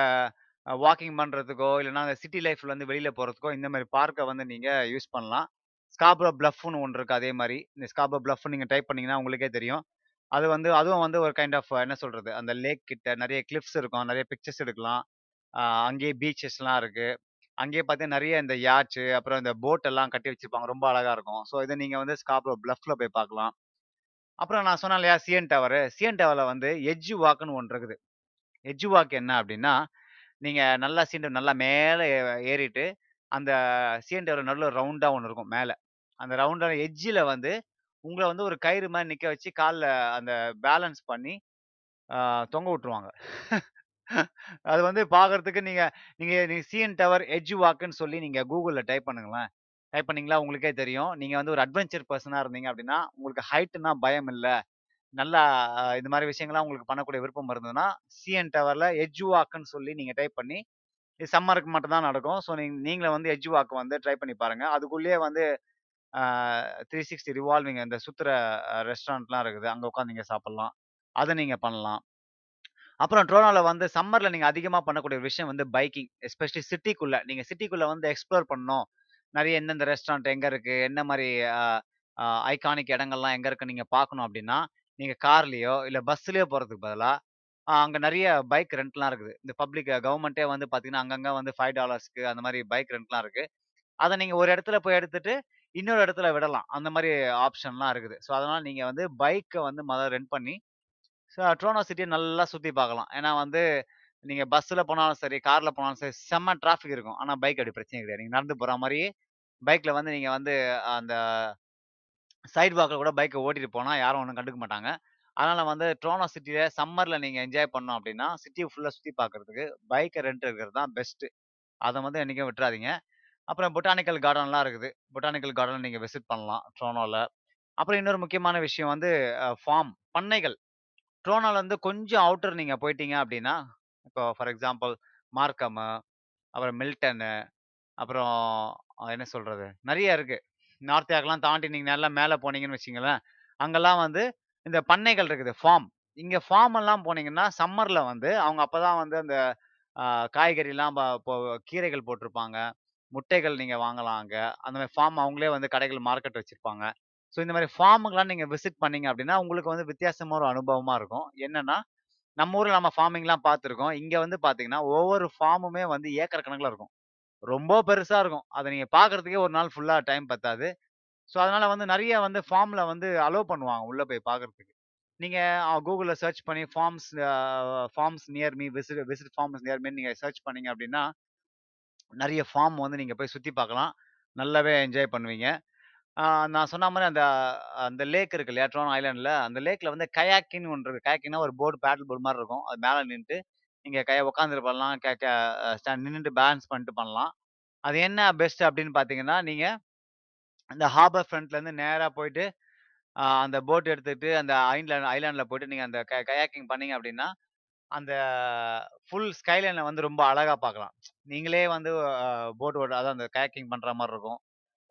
வாக்கிங் பண்ணுறதுக்கோ இல்லைன்னா அந்த சிட்டி லைஃப்ல இருந்து வெளியில் போகிறதுக்கோ இந்த மாதிரி பார்க்கை வந்து நீங்கள் யூஸ் பண்ணலாம். ஸ்காப்ரோ பிளஃப்னு ஒன்று இருக்குது, அதே மாதிரி இந்த ஸ்காப்ரோ பிளஃப்னு நீங்கள் டைப் பண்ணீங்கன்னா உங்களுக்கே தெரியும். அது வந்து அதுவும் வந்து ஒரு கைண்ட் ஆஃப் என்ன சொல்கிறது, அந்த லேக் கிட்ட நிறைய கிளிஃப்ஸ் இருக்கும், நிறைய பிக்சர்ஸ் எடுக்கலாம். ஆஹ் அங்கேயே பீச்சஸ்லாம் இருக்குது, அங்கேயே பார்த்து நிறைய இந்த யாச்சு, அப்புறம் இந்த போட் எல்லாம் கட்டி வச்சிருப்பாங்க, ரொம்ப அழகாக இருக்கும். ஸோ இதை நீங்கள் வந்து ஸ்காப்ரோ பிளஃப்பில் போய் பார்க்கலாம். அப்புறம் நான் சொன்னேன் இல்லையா சிஎன் டவர், சிஎன் டவரில் வந்து எஜ்ஜு வாக்குன்னு ஒன்று இருக்குது. எஜ் வாக் என்ன அப்படின்னா நீங்க நல்லா சீண்டு நல்லா மேலே ஏ- ஏறிட்டு அந்த சீண்டோட நடுவில் ரவுண்டா ஒன்று இருக்கும் மேலே, அந்த ரவுண்டான எஜ்ஜில் வந்து உங்களை வந்து ஒரு கயிறு மாதிரி நிற்க வச்சு காலில் அந்த பேலன்ஸ் பண்ணி ஆஹ், தொங்க விட்டுருவாங்க. அது வந்து பார்க்கறதுக்கு நீங்க நீங்க நீங்க சிஎன் டவர் எட்ஜ் வாக்குன்னு சொல்லி நீங்க கூகுள்ல டைப் பண்ணுங்களேன். டைப் பண்ணீங்களா உங்களுக்கே தெரியும். நீங்க வந்து ஒரு அட்வென்ச்சர் பர்சனா இருந்தீங்க அப்படின்னா உங்களுக்கு ஹைட்னா பயம் இல்ல, நல்லா அஹ், இந்த மாதிரி விஷயங்கள்லாம் உங்களுக்கு பண்ணக்கூடிய விருப்பம் இருந்ததுன்னா சிஎன் டவர்ல எட்ஜ் வாக்குன்னு சொல்லி நீங்க டைப் பண்ணி, இது சம்மருக்கு மட்டும் தான் நடக்கும். ஸோ நீங்க நீங்களே வந்து எட்ஜ் வாக்கு வந்து ட்ரை பண்ணி பாருங்க. அதுக்குள்ளேயே வந்து த்ரீ சிக்ஸ்டி ரிவால்விங் இந்த சுத்துற ரெஸ்டாரண்ட்லாம் இருக்குது, அங்கே உட்காந்து நீங்கள் சாப்பிட்லாம், அதை நீங்கள் பண்ணலாம். அப்புறம் ட்ரோனால வந்து சம்மர்ல நீங்க அதிகமா பண்ணக்கூடிய ஒரு விஷயம் வந்து பைக்கிங், எஸ்பெஷலி சிட்டிக்குள்ள. நீங்க சிட்டிக்குள்ள வந்து எக்ஸ்ப்ளோர் பண்ணணும், நிறைய எந்தெந்த ரெஸ்டாரண்ட் எங்க இருக்கு, என்ன மாதிரி ஐகானிக் இடங்கள்லாம் எங்க இருக்கு நீங்க பார்க்கணும் அப்படின்னா நீங்க கார்லயோ இல்ல பஸ்லயோ போறதுக்கு பதிலாக அங்க நிறைய பைக் ரெண்ட்லாம் இருக்குது. இந்த பப்ளிக் கவர்மெண்ட்டே வந்து பாத்தீங்கன்னா அங்கங்க வந்து ஃபைவ் டாலர்ஸ்க்கு அந்த மாதிரி பைக் ரெண்ட்லாம் இருக்கு. அதை நீங்க ஒரு இடத்துல போய் எடுத்துட்டு இன்னொரு இடத்துல விடலாம், அந்த மாதிரி ஆப்ஷன்லாம் இருக்குது. ஸோ அதனால நீங்க வந்து பைக்கை வந்து முதல்ல ரெண்ட் பண்ணி ஸோ ட்ரோனோ சிட்டியை நல்லா சுற்றி பார்க்கலாம். ஏன்னா வந்து நீங்கள் பஸ்ஸில் போனாலும் சரி காரில் போனாலும் சரி செம்ம டிராஃபிக் இருக்கும், ஆனால் பைக் அப்படி பிரச்சனை கிடையாது. நீங்கள் நடந்து போகிற மாதிரியே பைக்கில் வந்து நீங்கள் வந்து அந்த சைடு வாக்கில் கூட பைக்கை ஓட்டிட்டு போனால் யாரும் ஒன்றும் கண்டுக்க மாட்டாங்க. அதனால் வந்து ட்ரோனோ சிட்டியில் சம்மரில் நீங்கள் என்ஜாய் பண்ணோம் அப்படின்னா சிட்டியை ஃபுல்லாக சுற்றி பார்க்கறதுக்கு பைக்கை ரெண்ட் இருக்கிறது தான் பெஸ்ட்டு. அதை வந்து என்றைக்கும் விட்டுறாதீங்க. அப்புறம் பொட்டானிக்கல் கார்டன்லாம் இருக்குது, பொட்டானிக்கல் கார்டன் நீங்கள் விசிட் பண்ணலாம் ட்ரோனோவில். அப்புறம் இன்னொரு முக்கியமான விஷயம் வந்து ஃபார்ம் பண்ணைகள். ட்ரோனால் வந்து கொஞ்சம் அவுட்டர் நீங்கள் போயிட்டீங்க அப்படின்னா இப்போ ஃபார் எக்ஸாம்பிள் மார்க்கமு, அப்புறம் மில்டனு, அப்புறம் அஹ் என்ன சொல்கிறது நிறைய இருக்குது. நார்த் யார்க்லாம் தாண்டி நீங்கள் நல்லா மேலே போனீங்கன்னு வச்சிங்களேன், அங்கெல்லாம் வந்து இந்த பண்ணைகள் இருக்குது, ஃபார்ம். இங்கே ஃபார்ம் எல்லாம் போனீங்கன்னா சம்மரில் வந்து அவங்க அப்போ தான் வந்து அந்த ஆஹ், காய்கறிலாம் ப- இப்போ கீரைகள் போட்டிருப்பாங்க, முட்டைகள் நீங்கள் வாங்கலாம் அங்கே. அந்த மாதிரி ஃபார்ம் அவங்களே வந்து கடைகள் மார்க்கெட் வச்சுருப்பாங்க. ஸோ இந்த மாதிரி ஃபார்முக்கெல்லாம் நீங்கள் விசிட் பண்ணீங்க அப்படின்னா உங்களுக்கு வந்து வித்தியாசமாக ஒரு அனுபவமாக இருக்கும். என்னன்னா நம்ம ஊரில் நம்ம ஃபார்மிங்லாம் பார்த்துருக்கோம், இங்கே வந்து பார்த்தீங்கன்னா ஒவ்வொரு ஃபார்முமே வந்து ஏக்கர் கணக்கில் இருக்கும், ரொம்ப பெருசாக இருக்கும். அதை நீங்கள் பார்க்கறதுக்கே ஒரு நாள் ஃபுல்லாக டைம் பத்தாது. ஸோ அதனால வந்து நிறைய வந்து ஃபார்ம்ல வந்து அலோவ் பண்ணுவாங்க உள்ளே போய் பார்க்கறதுக்கு. நீங்கள் கூகுளில் சர்ச் பண்ணி farms farms near me, visit visit farms near me நீங்கள் சர்ச் பண்ணீங்க அப்படின்னா நிறைய ஃபார்ம் வந்து நீங்கள் போய் சுற்றி பார்க்கலாம், நல்லாவே என்ஜாய் பண்ணுவீங்க. ஆஹ் நான் சொன்ன மாதிரி அந்த அந்த லேக் இருக்கு இல்லையா ட்ரோன் ஐலாண்டில், அந்த லேக்கில் வந்து கயாக்கின்னு ஒன்று இருக்கு. கயாக்கின்னா ஒரு போர்டு பேடல் போர்டு மாதிரி இருக்கும், அது மேலே நின்றுட்டு நீங்கள் கையை உட்காந்துட்டு பண்ணலாம், கே கே நின்றுட்டு பேலன்ஸ் பண்ணிட்டு பண்ணலாம். அது என்ன பெஸ்ட் அப்படின்னு பார்த்தீங்கன்னா நீங்கள் இந்த ஹார்பர் ஃப்ரண்ட்லேருந்து நேராக போயிட்டு ஆஹ் அந்த போட் எடுத்துட்டு அந்த ஐலாண்ட் ஐலாண்டில் போயிட்டு நீங்கள் அந்த கயாக்கிங் பண்ணீங்க அப்படின்னா அந்த ஃபுல் ஸ்கைலைனை வந்து ரொம்ப அழகாக பார்க்கலாம். நீங்களே வந்து போட் ஓட அதான் அந்த கயாக்கிங் பண்ணுற மாதிரி இருக்கும்,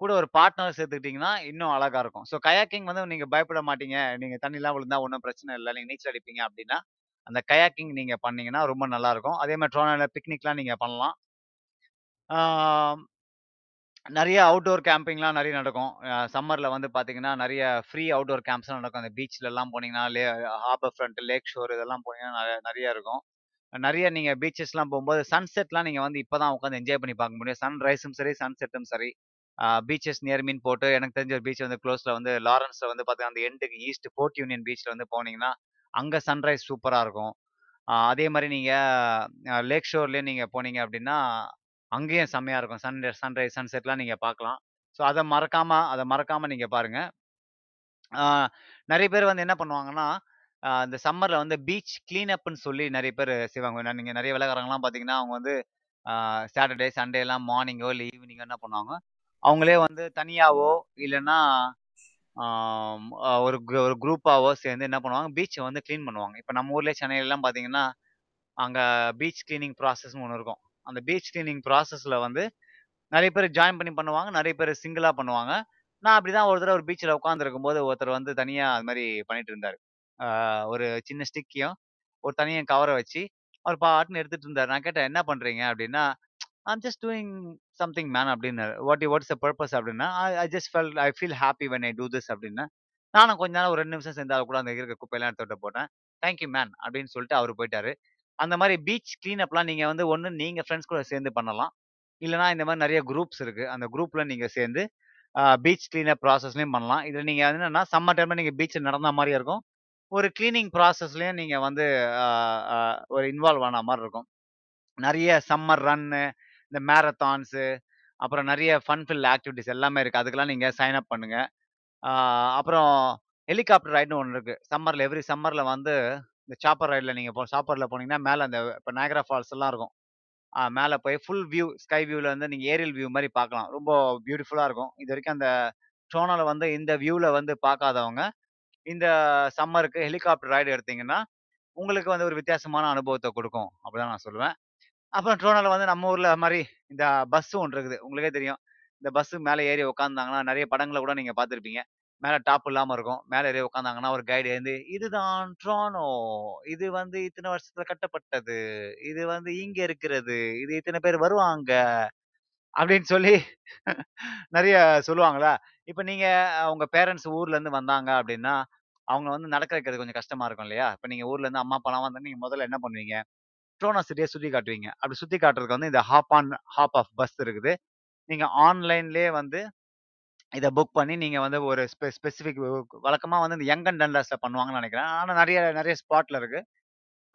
கூட ஒரு பார்ட்னர் சேர்த்துக்கிட்டிங்கன்னா இன்னும் அழகாக இருக்கும். ஸோ கயாக்கிங் வந்து நீங்கள் பயப்பட மாட்டீங்க, நீங்கள் தண்ணிலாம் விழுந்தா ஒன்றும் பிரச்சனை இல்லை, நீங்கள் நீச்சல் அடிப்பீங்க அப்படின்னா அந்த கயாக்கிங் நீங்கள் பண்ணீங்கன்னா ரொம்ப நல்லா இருக்கும். அதே மாதிரி ட்ரோனில் பிக்னிக்லாம் நீங்கள் பண்ணலாம். ஆஹ் நிறைய அவுட்டோர் கேம்பிங்லாம் நிறைய நடக்கும் சம்மரில் வந்து பார்த்தீங்கன்னா, நிறைய ஃப்ரீ அவுட்டோர் கேம்ப்ஸ்லாம் நடக்கும். அந்த பீச்ல எல்லாம் போனீங்கன்னா லே ஹார்பர் ஃப்ரண்ட் லேக் ஷோர் இதெல்லாம் போனீங்கன்னா நிறைய நிறைய இருக்கும். நிறைய நீங்கள் பீச்சஸ்லாம் போகும்போது சன்செட்லாம் நீங்கள் வந்து இப்போ தான் உட்காந்து என்ஜாய் பண்ணி பார்க்க முடியும், சன்ரைஸும் சரி சன்செட்டும் சரி. பீச்சஸ் நியர் மீன் போட்டு எனக்கு தெரிஞ்ச ஒரு பீச் வந்து க்ளோஸில் வந்து லாரன்ஸில் வந்து பார்த்தீங்கன்னா அந்த எண்டுக்கு ஈஸ்ட் போர்ட் யூனியன் பீச்சில் வந்து போனீங்கன்னா அங்கே சன்ரைஸ் சூப்பராக இருக்கும். ஆஹ் அதே மாதிரி நீங்கள் லேக் ஷோர்லேயே நீங்கள் போனீங்க அப்படின்னா அங்கேயும் செம்மையாக இருக்கும், சன் சன்ரைஸ் சன்செட்லாம் நீங்கள் பார்க்கலாம். ஸோ அதை மறக்காம அதை மறக்காம நீங்கள் பாருங்க. ஆஹ் நிறைய பேர் வந்து என்ன பண்ணுவாங்கன்னா ஆஹ் இந்த சம்மர்ல வந்து பீச் கிளீனப்னு சொல்லி நிறைய பேர் செய்வாங்க. ஏன்னா, நீங்க நிறைய விளையாடுறவங்கலாம் பாத்தீங்கன்னா அவங்க வந்து சாட்டர்டே சண்டே எல்லாம் மார்னிங்கோ இல்லை ஈவினிங்கோ என்ன பண்ணுவாங்க, அவங்களே வந்து தனியாவோ இல்லைன்னா ஆம், ஆஹ் ஒரு gr- ஒரு குரூப்பாவோ சேர்ந்து என்ன பண்ணுவாங்க பீச்சை வந்து க்ளீன் பண்ணுவாங்க. இப்போ நம்ம ஊர்லேயே சென்னையிலலாம் பார்த்தீங்கன்னா அங்கே பீச் க்ளீனிங் ப்ராசஸ்னு ஒன்று இருக்கும். அந்த பீச் க்ளீனிங் ப்ராசஸில் வந்து நிறைய பேர் ஜாயின் பண்ணி பண்ணுவாங்க, நிறைய பேர் சிங்கிளாக பண்ணுவாங்க. நான் அப்படிதான் ஒரு தடவை ஒரு பீச்சில் உட்காந்துருக்கும் போது ஒருத்தர் வந்து தனியாக அது மாதிரி பண்ணிட்டு இருந்தார். ஒரு சின்ன ஸ்டிக்கையும் ஒரு தனியாக கவரை வச்சு அவர் பாட்டுன்னு எடுத்துட்டு இருந்தார். நான் கேட்டேன் என்ன பண்ணுறீங்க அப்படின்னா, I'm just doing something man அப்படின்னாரு. வாட் வாட்ஸ் த பர்பஸ் அப்படின்னா, I just fell I feel happy when I do this அப்படின்னா. நானும் கொஞ்ச நேரம் ஒரு ரெண்டு நிமிஷம் சேர்ந்து அவர் கூட அந்த இருக்கிற குப்பையெல்லாம் எடுத்துட்டு போட்டேன், தேங்க்யூ மேன் அப்படின்னு சொல்லிட்டு அவர் போயிட்டாரு. அந்த மாதிரி பீச் க்ளீனப்லாம் நீங்கள் வந்து ஒன்று நீங்கள் ஃப்ரெண்ட்ஸ் கூட சேர்ந்து பண்ணலாம், இல்லைனா இந்த மாதிரி நிறைய குரூப்ஸ் இருக்கு, அந்த குரூப்ல நீங்க சேர்ந்து பீச் கிளீனப் ப்ராசஸ்லயும் பண்ணலாம். இதுல நீங்க என்னன்னா சம்மர் டைம்ல நீங்க பீச் நடந்த மாதிரி இருக்கும், ஒரு கிளீனிங் ப்ராசஸ்லயும் நீங்க வந்து ஆஹ், ஆஹ், ஒரு இன்வால்வ் ஆன மாதிரி இருக்கும். நிறைய சம்மர் ரன்னு, இந்த மேரத்தான்ஸு, அப்புறம் நிறைய ஃபன் ஃபில் ஆக்டிவிட்டிஸ் எல்லாமே இருக்கு, அதுக்கெல்லாம் நீங்க சைன் அப் பண்ணுங்க. ஆஹ், அப்புறம் ஹெலிகாப்டர் ரைடுன்னு ஒன்று இருக்கு சம்மர்ல, எவ்ரி சம்மர்ல வந்து இந்த சாப்பர் ரைடில் நீங்கள் இப்போ சாப்பரில் போனீங்கன்னா மேலே அந்த இப்போ நயாகரா ஃபால்ஸ் எல்லாம் இருக்கும். மேலே போய் ஃபுல் வியூ ஸ்கை வியூவில் வந்து நீங்கள் ஏரியல் வியூ மாதிரி பார்க்கலாம். ரொம்ப பியூட்டிஃபுல்லாக இருக்கும். இது வரைக்கும் அந்த சோனாவில் வந்து இந்த வியூவில் வந்து பார்க்காதவங்க இந்த சம்மருக்கு ஹெலிகாப்டர் ரைடு எடுத்தீங்கன்னா உங்களுக்கு வந்து ஒரு வித்தியாசமான அனுபவத்தை கொடுக்கும் அப்படிதான் நான் சொல்லுவேன். அப்புறம் ட்ரோனாவில் வந்து நம்ம ஊரில் மாதிரி இந்த பஸ்ஸு ஒன்று இருக்குது, உங்களுக்கே தெரியும். இந்த பஸ்ஸு மேலே ஏறி உட்காந்தாங்கன்னா நிறைய படங்களை கூட நீங்கள் பார்த்துருப்பீங்க, மேலே டாப் இல்லாமல் இருக்கும். மேலே ஏறி உட்காந்தாங்கன்னா ஒரு கைடு வந்து இதுதான் ட்ரோனோ, இது வந்து இத்தனை வருஷத்தில் கட்டப்பட்டது, இது வந்து இங்கே இருக்கிறது, இது இத்தனை பேர் வருவாங்க அப்படின்னு சொல்லி நிறைய சொல்லுவாங்களா. இப்போ நீங்கள் உங்கள் பேரண்ட்ஸ் ஊர்லேருந்து வந்தாங்க அப்படின்னா அவங்க வந்து நடக்க வைக்கிறது கொஞ்சம் கஷ்டமாக இருக்கும் இல்லையா. இப்போ நீங்கள் ஊர்லேருந்து அம்மா அப்பாலாம் வந்தால் நீங்கள் முதல்ல என்ன பண்ணுவீங்க, ட்ரோனா சிட்டியை சுற்றி காட்டுவீங்க. அப்படி சுற்றி காட்டுறதுக்கு வந்து இந்த hop on hop off bus இருக்குது. நீங்கள் ஆன்லைன்லேயே வந்து இதை புக் பண்ணி நீங்கள் வந்து ஒரு ஸ்பெ ஸ்பெசிஃபிக் வழக்கமாக வந்து இந்த யங் அண்ட் டன்லாஸில் பண்ணுவாங்கன்னு நினைக்கிறேன். ஆனால் நிறைய நிறைய ஸ்பாட்டில் இருக்குது.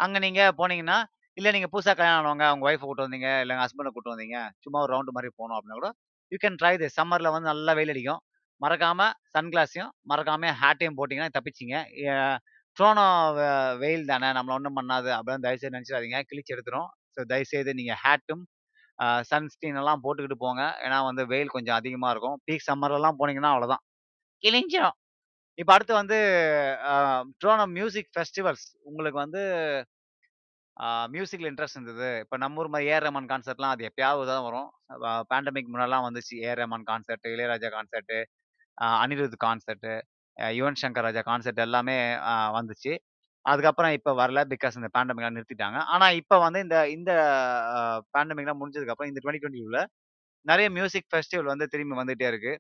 அங்கே நீங்கள் போனீங்கன்னா இல்லை நீங்கள் புதுசாக கல்யாணம் ஆனவங்க அவங்க ஒய்ஃபை கூட்டு வந்தீங்க இல்லை ஹஸ்பண்டை கூட்டு வந்தீங்க சும்மா ஒரு ரவுண்டு மாதிரி போகணும் அப்படின்னா கூட யூ கேன் ட்ரை தி. சம்மரில் வந்து நல்லா வெயில் அடிக்கும், மறக்காமல் சன்கிளாஸையும் மறக்காமல் ஹேட்டையும் போட்டிங்கன்னா தப்பிச்சிங்க. ட்ரோனோ வெயில் தானே நம்மளை ஒன்றும் பண்ணாது அப்படின்னு தயவுசெய்து நினச்சிடாதீங்க, கிழிச்சு எடுத்துரும். ஸோ தயவுசெய்து நீங்கள் ஹேட்டும் சன்ஸ்க்ரீன் எல்லாம் போட்டுக்கிட்டு போங்க, ஏன்னா வந்து வெயில் கொஞ்சம் அதிகமாக இருக்கும். பீக் சம்மர்லாம் போனீங்கன்னா அவ்வளோதான், கிழிஞ்சிடும். இப்போ அடுத்து வந்து ட்ரோனோ மியூசிக் ஃபெஸ்டிவல்ஸ். உங்களுக்கு வந்து மியூசிக்கில் இன்ட்ரெஸ்ட் இருந்தது, இப்போ நம்ம ஊர் மாதிரி ஏஆர் ரஹ்மான் கான்சர்ட்லாம் அது எப்பயாவது தான் வரும். பேண்டமிக் முன்னெல்லாம் வந்துச்சு A R Rahman concert, Ilaiyaraaja concert, Anirudh concert, Yuvan Shankar Raja concert எல்லாமே வந்துச்சு. அதுக்கப்புறம் இப்போ வரல, பிகாஸ் இந்த பேண்டமிக்லாம் நிறுத்திட்டாங்க. ஆனால் இப்போ வந்து இந்த இந்த பேண்டமிக்லாம் முடிஞ்சதுக்கப்புறம் இந்த டுவெண்ட்டி டுவெண்ட்டியில் நிறைய மியூசிக் ஃபெஸ்டிவல் வந்து திரும்பி வந்துகிட்டே இருக்குது.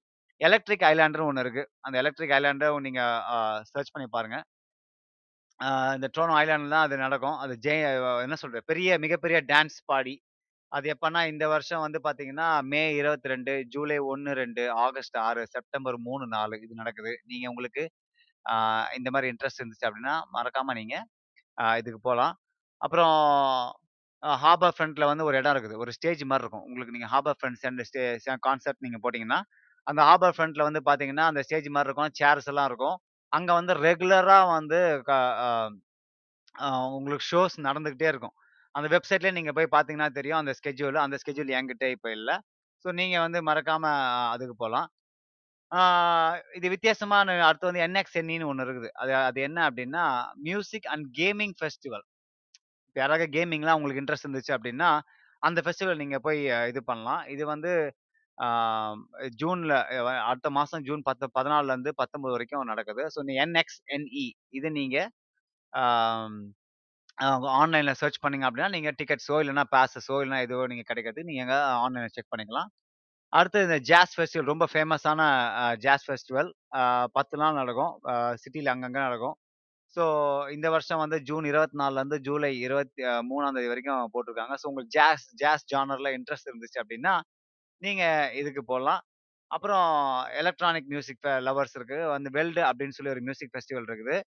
எலக்ட்ரிக் ஐலாண்டுன்னு ஒன்று இருக்குது. அந்த எலக்ட்ரிக் ஐலாண்டை நீங்கள் சர்ச் பண்ணி பாருங்கள். இந்த ட்ரோனோ ஐலாண்டில் தான் அது நடக்கும். அது ஜெ என்ன சொல்கிற பெரிய மிகப்பெரிய டான்ஸ் பாடி. அது எப்போனா இந்த வருஷம் வந்து பார்த்தீங்கன்னா மே இருபத்தி ரெண்டு ஜூலை ஒன்று ரெண்டு ஆகஸ்ட் ஆறு செப்டம்பர் மூணு நாலு இது நடக்குது. நீங்கள் உங்களுக்கு இந்த மாதிரி இன்ட்ரெஸ்ட் இருந்துச்சு அப்படின்னா மறக்காமல் நீங்கள் இதுக்கு போகலாம். அப்புறம் ஹார்பர் ஃப்ரண்ட்டில் வந்து ஒரு இடம் இருக்குது, ஒரு ஸ்டேஜ் மாதிரி இருக்கும். உங்களுக்கு நீங்கள் harbour friends and stay concert நீங்கள் போட்டிங்கன்னா அந்த ஹார்பர் ஃப்ரண்ட்டில் வந்து பார்த்தீங்கன்னா அந்த ஸ்டேஜ் மாதிரி இருக்கும், சேர்ஸ் எல்லாம் இருக்கும். அங்கே வந்து ரெகுலராக வந்து உங்களுக்கு ஷோஸ் நடந்துக்கிட்டே இருக்கும். அந்த வெப்சைட்லேயே நீங்கள் போய் பார்த்தீங்கன்னா தெரியும் அந்த ஸ்கெட்யூல். அந்த ஸ்கெட்யூல் என்கிட்ட இப்போ இல்லை. ஸோ நீங்கள் வந்து மறக்காமல் அதுக்கு போகலாம். இது வித்தியாசமான. அடுத்து வந்து என்எக்ஸ்என்இன்னு ஒன்று இருக்குது. அது அது என்ன அப்படின்னா மியூசிக் அண்ட் கேமிங் ஃபெஸ்டிவல். இப்போ யாராவது கேமிங்லாம் உங்களுக்கு இன்ட்ரெஸ்ட் இருந்துச்சு அப்படின்னா அந்த ஃபெஸ்டிவல் நீங்கள் போய் இது பண்ணலாம். இது வந்து ஜூனில் அடுத்த மாதம் ஜூன் பத்து பதினாலுலேருந்து பத்தொம்பது வரைக்கும் நடக்குது. ஸோ என்எக்ஸ்என்இ இது நீங்கள் ஆன்லைனில் சர்ச் பண்ணிங்க அப்படின்னா நீங்கள் டிக்கெட்ஸோ இல்லைனா பேஸஸோ இல்லைனா எதுவோ நீங்கள் கிடைக்கிறது நீங்கள் ஆன்லைனில் செக் பண்ணிக்கலாம். அடுத்து இந்த ஜாஸ் ஃபெஸ்டிவல், ரொம்ப ஃபேமஸான ஜாஸ் ஃபெஸ்டிவல். பத்து நாள் நடக்கும், சிட்டியில் அங்கங்கே நடக்கும். ஸோ இந்த வருஷம் வந்து ஜூன் இருபத்தி நாலுலேருந்து ஜூலை இருபத்தி மூணாந்தேதி வரைக்கும் போட்டிருக்காங்க. ஸோ உங்களுக்கு ஜாஸ் ஜாஸ் ஜானரில் இன்ட்ரெஸ்ட் இருந்துச்சு அப்படின்னா நீங்கள் இதுக்கு போடலாம். அப்புறம் எலக்ட்ரானிக் மியூசிக் லவர்ஸ் இருக்குது. அந்த வெல்டு அப்படின்னு சொல்லி ஒரு மியூசிக் ஃபெஸ்டிவல் இருக்குது.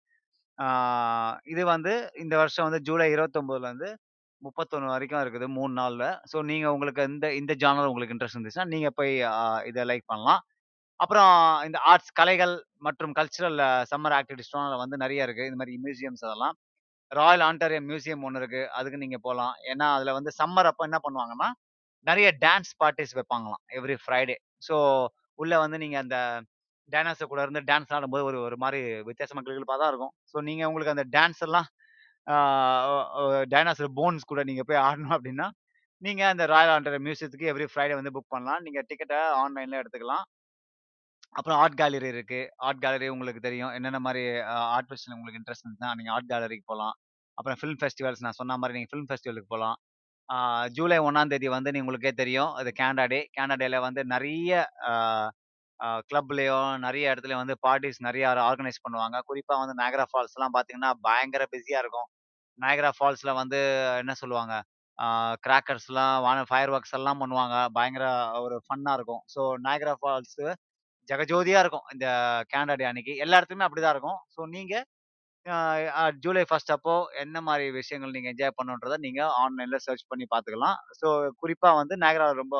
இது வந்து இந்த வருஷம் வந்து ஜூலை இருபத்தொம்போதுலேருந்து முப்பத்தொன்று வரைக்கும் இருக்குது, மூணு நாளில். ஸோ நீங்கள் உங்களுக்கு இந்த இந்த ஜானர் உங்களுக்கு இன்ட்ரெஸ்ட் இருந்துச்சுன்னா நீங்கள் போய் இதை லைக் பண்ணலாம். அப்புறம் இந்த ஆர்ட்ஸ், கலைகள் மற்றும் கல்ச்சுரல் சம்மர் ஆக்டிவிட்டிஸ்லாம் வந்து நிறைய இருக்குது. இந்த மாதிரி மியூசியம்ஸ் அதெல்லாம் ராயல் ஆன்டாரியோ மியூசியம் ஒன்று இருக்குது, அதுக்கு நீங்கள் போகலாம். ஏன்னா அதில் வந்து சம்மர் அப்போ என்ன பண்ணுவாங்கன்னா நிறைய டான்ஸ் பார்ட்டிஸ் வைப்பாங்களாம் எவ்ரி ஃப்ரைடே. ஸோ உள்ளே வந்து நீங்கள் அந்த டைனாஸை கூட இருந்து டான்ஸ் ஆடும்போது ஒரு ஒரு மாதிரி வித்தியாசமாக கிளிகளாக தான் இருக்கும். ஸோ நீங்கள் உங்களுக்கு அந்த டான்ஸ் எல்லாம் டைனாஸர் போன்ஸ் கூட நீங்கள் போய் ஆடணும் அப்படின்னா நீங்கள் அந்த ராயல் ஆண்டர் மியூசியத்துக்கு எவ்ரி ஃப்ரைடே வந்து புக் பண்ணலாம். நீங்கள் டிக்கெட்டை ஆன்லைனில் எடுத்துக்கலாம். அப்புறம் ஆர்ட் கேலரி இருக்குது. ஆர்ட் கேலரி உங்களுக்கு தெரியும் என்னென்ன மாதிரி ஆர்ட் ஃபெஸ்டிவல் உங்களுக்கு இன்ட்ரெஸ்ட் இருந்துச்சுன்னா நீங்கள் ஆர்ட் கேலரிக்கு போகலாம். அப்புறம் ஃபிலிம் ஃபெஸ்டிவல்ஸ் நான் சொன்ன மாதிரி நீங்கள் ஃபிலிம் ஃபெஸ்டிவலுக்கு போகலாம். ஜூலை ஒன்றாம் தேதி வந்து நீங்கள் உங்களுக்கே தெரியும் அது கேனடா டே. கேனடா டேல வந்து நிறைய கிளப்லேயோ நிறைய இடத்துல வந்து பார்ட்டிஸ் நிறையா ஆர்கனைஸ் பண்ணுவாங்க. குறிப்பாக வந்து நயாகரா ஃபால்ஸ்லாம் பார்த்தீங்கன்னா பயங்கர பிஸியாக இருக்கும். நயாகரா ஃபால்ஸில் வந்து என்ன சொல்லுவாங்க, கிராக்கர்ஸ்லாம் வான ஃபயர் ஒர்க்ஸ் எல்லாம் பண்ணுவாங்க, பயங்கர ஒரு ஃபன்னாக இருக்கும். ஸோ நயாகரா ஃபால்ஸு ஜெகஜோதியாக இருக்கும் இந்த கேனடா டே அன்னைக்கு. எல்லா இடத்துலையுமே அப்படி தான் இருக்கும். ஸோ நீங்கள் ஜூலை ஃபர்ஸ்ட் அப்போ என்ன மாதிரி விஷயங்கள் நீங்கள் என்ஜாய் பண்ணுன்றதை நீங்கள் ஆன்லைனில் சர்ச் பண்ணி பார்த்துக்கலாம். ஸோ குறிப்பாக வந்து நயாகரா ரொம்ப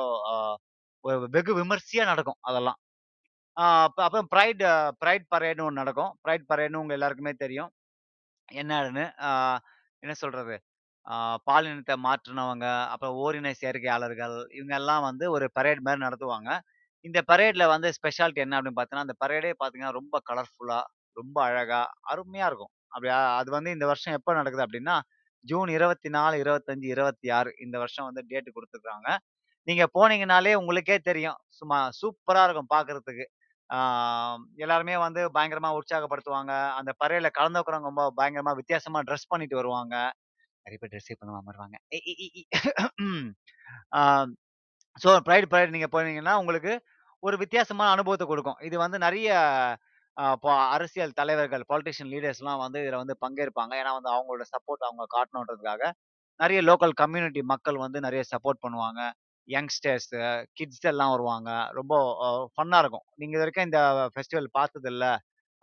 வெகு விமர்சையாக நடக்கும் அதெல்லாம். அப்புறம் ப்ரைட் ப்ரைட் பரேடுன்னு ஒன்று நடக்கும். ப்ரைட் பரேடுன்னு உங்கள் எல்லாருக்குமே தெரியும். என்னன்னு ஆஹ் என்ன சொல்றது ஆஹ் பாலினத்தை மாற்றினவங்க, அப்புறம் ஓரின சேர்க்கையாளர்கள், இவங்க எல்லாம் வந்து ஒரு பரேட் மாதிரி நடத்துவாங்க. இந்த பரேட்ல வந்து ஸ்பெஷாலிட்டி என்ன அப்படின்னு பார்த்தீங்கன்னா, அந்த பரேடே பார்த்தீங்கன்னா ரொம்ப கலர்ஃபுல்லா, ரொம்ப அழகா, அருமையா இருக்கும். அப்படியா அது வந்து இந்த வருஷம் எப்போ நடக்குது அப்படின்னா ஜூன் இருபத்தி நாலு இருபத்தஞ்சு இருபத்தி ஆறு இந்த வருஷம் வந்து டேட்டு கொடுத்துருக்காங்க. நீங்க போனீங்கனாலே உங்களுக்கே தெரியும், சும்மா சூப்பரா இருக்கும் பாக்குறதுக்கு. ஆஹ் எல்லாருமே வந்து பயங்கரமா உற்சாகப்படுத்துவாங்க. அந்த பறையில கலந்துக்கிறவங்க ரொம்ப பயங்கரமா வித்தியாசமா ட்ரெஸ் பண்ணிட்டு வருவாங்க. நிறைய பேர் ட்ரெஸ் பண்ணாம வருவாங்க. ஸோ ப்ரைட் பரேட் நீங்க போனீங்கன்னா உங்களுக்கு ஒரு வித்தியாசமான அனுபவத்தை கொடுக்கும். இது வந்து நிறைய ஆஹ் பொ- அரசியல் தலைவர்கள், politician லீடர்ஸ் எல்லாம் வந்து இதுல வந்து பங்கேற்பாங்க. ஏன்னா வந்து அவங்களோட சப்போர்ட் அவங்க காட்டணுன்றதுக்காக நிறைய லோக்கல் கம்யூனிட்டி மக்கள் வந்து நிறைய சப்போர்ட் பண்ணுவாங்க. யங்ஸ்டர்ஸ், கிட்ஸ் எல்லாம் வருவாங்க. ரொம்ப ஃபன்னா இருக்கும். நீங்க இது வரைக்கும் இந்த ஃபெஸ்டிவல் பார்த்தது இல்ல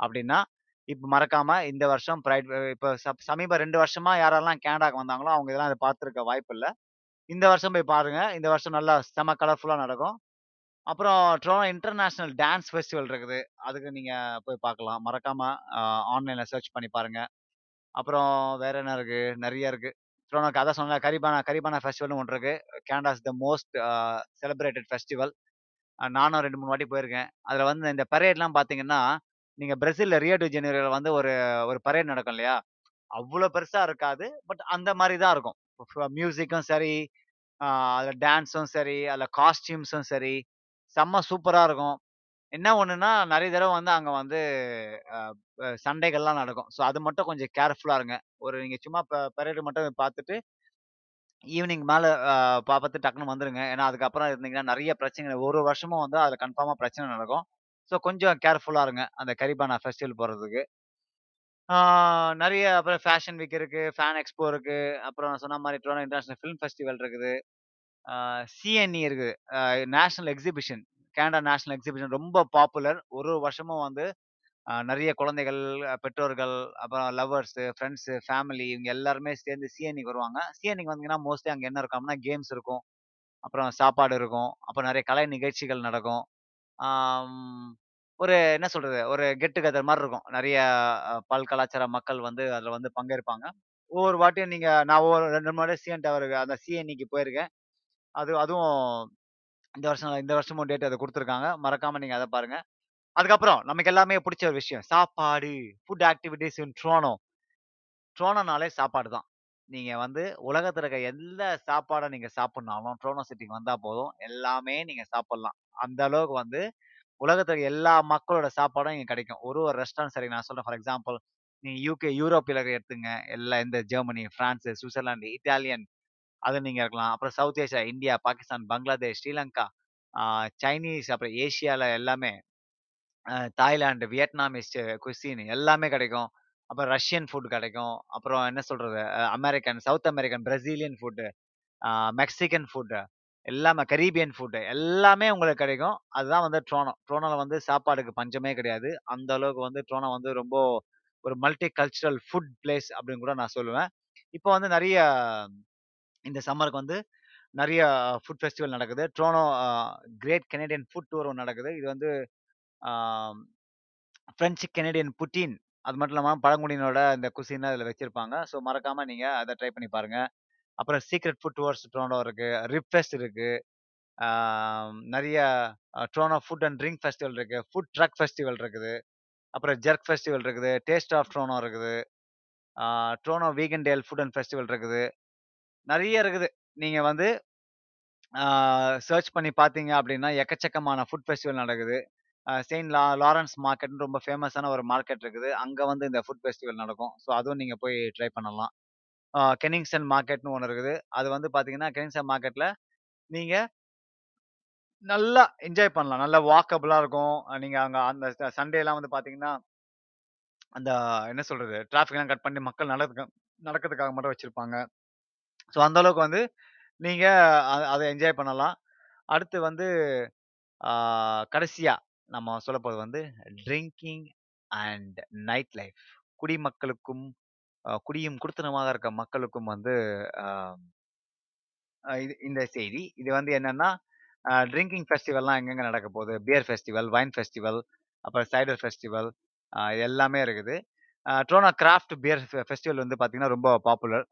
அப்படின்னா இப்போ மறக்காம இந்த வருஷம் ப்ரைட், இப்போ சப்- சமீப ரெண்டு வருஷமா யாரெல்லாம் கனடாக்கு வந்தாங்களோ அவங்க இதெல்லாம் இதை பார்த்துருக்க வாய்ப்பு இல்ல. இந்த வருஷம் போய் பாருங்க. இந்த வருஷம் நல்லா செம கலர்ஃபுல்லா நடக்கும். அப்புறம் ட்ரோனோ இன்டர்நேஷனல் டான்ஸ் ஃபெஸ்டிவல் இருக்குது, அதுக்கு நீங்க போய் பார்க்கலாம். மறக்காம ஆன்லைன்ல சர்ச் பண்ணி பாருங்க. அப்புறம் வேற என்ன இருக்கு, நிறைய இருக்கு. ட்ரோனோக்கு அதான் சொன்ன கரிபானா கரிபானா ஃபெஸ்டிவல்னு ஒன்று இருக்கு. Canada's the most celebrated festival. நானும் ரெண்டு மூணு வாட்டி போயிருக்கேன். அதுல வந்து இந்த பரேட்லாம் பாத்தீங்கன்னா, நீங்க பிரேசில்ல ரியோ டி ஜெனீரோல வந்து ஒரு ஒரு பரேட் நடக்கும் இல்லையா, அவ்வளோ பெருசா இருக்காது, பட் அந்த மாதிரி தான் இருக்கும். மியூசிக்கும் சரி, ஆஹ் அதுல டான்ஸும் சரி, அதுல காஸ்டியூம்ஸும் சரி, செம்ம சூப்பரா இருக்கும். என்ன ஒண்ணுன்னா நிறைய தடவை வந்து அங்க வந்து ஆஹ் அஹ் சண்டைகள்லாம் நடக்கும். ஸோ அது மட்டும் கொஞ்சம் கேர்ஃபுல்லா இருங்க. ஒரு நீங்க சும்மா பரேடு மட்டும் பார்த்துட்டு ஈவினிங் மேல ஆஹ் பா- பார்த்து டக்குன்னு வந்துருங்க. ஏன்னா அதுக்கப்புறம் இருந்தீங்கன்னா நிறைய பிரச்சனை, ஒரு வருஷமும் வந்து அதுல கன்ஃபார்மா பிரச்சனை நடக்கும். ஸோ கொஞ்சம் கேர்ஃபுல்லா இருங்க அந்த கரிபானா ஃபெஸ்டிவல் போறதுக்கு. ஆஹ் நிறைய அப்புறம் ஃபேஷன் வீக் இருக்கு, ஃபேன் எக்ஸ்போ இருக்கு, அப்புறம் நான் சொன்ன மாதிரி டொரண்டோ இன்டர்நேஷனல் ஃபிலிம் ஃபெஸ்டிவல் இருக்குது, சிஎன்இ இருக்குது, national exhibition, Canada national exhibition ரொம்ப பாப்புலர். ஒரு வருஷமும் வந்து ஆஹ் நிறைய குழந்தைகள், அஹ் பெற்றோர்கள், அப்புறம் லவ்வர்ஸ், ஃப்ரெண்ட்ஸ், ஃபேமிலி, இவங்க எல்லாருமே சேர்ந்து சிஎன்இக்கு வருவாங்க. சிஎன்இக்கு வந்தீங்கன்னா மோஸ்ட்லி அங்கே என்ன இருக்கும்னா கேம்ஸ் இருக்கும், அப்புறம் சாப்பாடு இருக்கும், அப்புறம் நிறைய கலை நிகழ்ச்சிகள் நடக்கும். ஆம், ஒரு என்ன சொல்றது ஒரு கெட் டுகெதர் மாதிரி இருக்கும். நிறைய அஹ், பல்கலாச்சார மக்கள் வந்து அதில் வந்து பங்கேற்பாங்க. ஒவ்வொரு வாட்டியும் நீங்க, நான் ஒவ்வொரு ரெண்டு முறை சிஎன் டவருக்கு அந்த சிஎன்இக்கு போயிருக்கேன். அது அதுவும் இந்த வருஷம் இந்த வருஷமும் டேட் அதை கொடுத்துருக்காங்க. மறக்காம நீங்க அதை பாருங்க. அதுக்கப்புறம் நமக்கு எல்லாமே பிடிச்ச ஒரு விஷயம் சாப்பாடு, ஃபுட் ஆக்டிவிட்டிஸ் இன் ட்ரோனோ. ட்ரோனோனாலே சாப்பாடு தான். நீங்க வந்து உலகத்துல இருக்க எல்லா சாப்பாடை நீங்க சாப்பிட்ணாலும் ட்ரோனோ சிட்டிக்கு வந்தா போதும், எல்லாமே நீங்க சாப்பிடலாம். அந்த அளவுக்கு வந்து உலகத்துல இருக்க எல்லா மக்களோட சாப்பாடும் இங்க கிடைக்கும். ஒரு ஒரு ரெஸ்டாரண்ட் சரி, நான் சொல்றேன், ஃபார் எக்ஸாம்பிள் நீங்க யூகே யூரோப்பில் எடுத்துங்க, எல்லா இந்த ஜெர்மனி, பிரான்ஸ், சுவிட்சர்லாந்து, இட்டாலியன், அது நீங்க இருக்கலாம். அப்புறம் South Asia, India, Pakistan, Bangladesh, Sri Lanka, ஆஹ் சைனீஸ், அப்புறம் ஏசியால எல்லாமே, அஹ் தாய்லாந்து, வியட்நாமிஸ் குசின் எல்லாமே கிடைக்கும். அப்புறம் ரஷ்யன் ஃபுட் கிடைக்கும். அப்புறம் என்ன சொல்றது அஹ் American, South American, Brazilian food, Mexican food, எல்லாமே கரீபியன் ஃபுட்டு எல்லாமே உங்களுக்கு கிடைக்கும். அதுதான் வந்து ட்ரோனோ. ட்ரோனோவில் வந்து சாப்பாடுக்கு பஞ்சமே கிடையாது. அந்த அளவுக்கு வந்து ட்ரோனோ வந்து ரொம்ப ஒரு மல்டி கல்ச்சுரல் ஃபுட் பிளேஸ் அப்படின்னு கூட நான் சொல்லுவேன். இப்போ வந்து நிறைய இந்த சம்மருக்கு வந்து நிறைய ஃபுட் ஃபெஸ்டிவல் நடக்குது. Toronto great Canadian food tour நடக்குது. இது வந்து ஆஹ் பிரெஞ்சு கெனடியன் புட்டின், அது மட்டும் இல்லாமல் பழங்குடியினோட இந்த குசின் அதில் வச்சிருப்பாங்க. ஸோ மறக்காம நீங்க அதை ட்ரை பண்ணி பாருங்க. அப்புறம் சீக்ரெட் ஃபுட் டூர்ஸ் ட்ரோனோ இருக்கு, ரிப் ஃபெஸ்ட் இருக்கு, ஆம், நிறைய Toronto food and drink festival இருக்கு, ஃபுட் ட்ரக் ஃபெஸ்டிவல் இருக்குது, அப்புறம் ஜர்க் ஃபெஸ்டிவல் இருக்குது, டேஸ்ட் ஆஃப் ட்ரோனோ இருக்குது, ஆஹ், Toronto vegan Dale food and festival இருக்குது, நிறைய இருக்குது. நீங்க வந்து சர்ச் பண்ணி பார்த்தீங்க அப்படின்னா எக்கச்சக்கமான ஃபுட் ஃபெஸ்டிவல் நடக்குது. செயின்ட் லா லாரன்ஸ் மார்க்கெட்னு ரொம்ப ஃபேமஸான ஒரு மார்க்கெட் இருக்குது, அங்கே வந்து இந்த ஃபுட் ஃபெஸ்டிவல் நடக்கும். ஸோ அதுவும் நீங்கள் போய் ட்ரை பண்ணலாம். ஆஹ் கெனிங்சன் மார்க்கெட்னு ஒன்று இருக்குது. அது வந்து பார்த்தீங்கன்னா கெனிங்சன் மார்க்கெட்டில் நீங்கள் நல்லா என்ஜாய் பண்ணலாம், நல்லா வாக்கபிளாக இருக்கும். அஹ் நீங்க அங்கே அந்த சண்டேலாம் வந்து பார்த்தீங்கன்னா அந்த என்ன சொல்றது டிராஃபிக்லாம் கட் பண்ணி மக்கள் நடக்க நடக்கிறதுக்காக மட்டும் வச்சிருப்பாங்க. ஸோ அந்த அளவுக்கு வந்து நீங்க அ- அதை என்ஜாய் பண்ணலாம். அடுத்து வந்து ஆஹ் கடைசியா நம்ம சொல்ல போறது வந்து ட்ரிங்கிங் அண்ட் நைட் லைஃப். குடிமக்களுக்கும் ஆஹ் குடியும் குடித்தனமாக இருக்க மக்களுக்கும் வந்து ஆஹ் ஆஹ் இது இந்த செய்தி. இது வந்து என்னன்னா ட்ரிங்கிங் ஃபெஸ்டிவல்லாம் எங்கெங்க நடக்க போகுது, பியர் ஃபெஸ்டிவல், வைன் ஃபெஸ்டிவல், அப்புறம் சைடர் ஃபெஸ்டிவல் எல்லாமே இருக்குது. ட்ரோனா கிராஃப்ட் பியர் ஃபெஸ்டிவல் வந்து பார்த்தீங்கன்னா ரொம்ப பாப்புலர்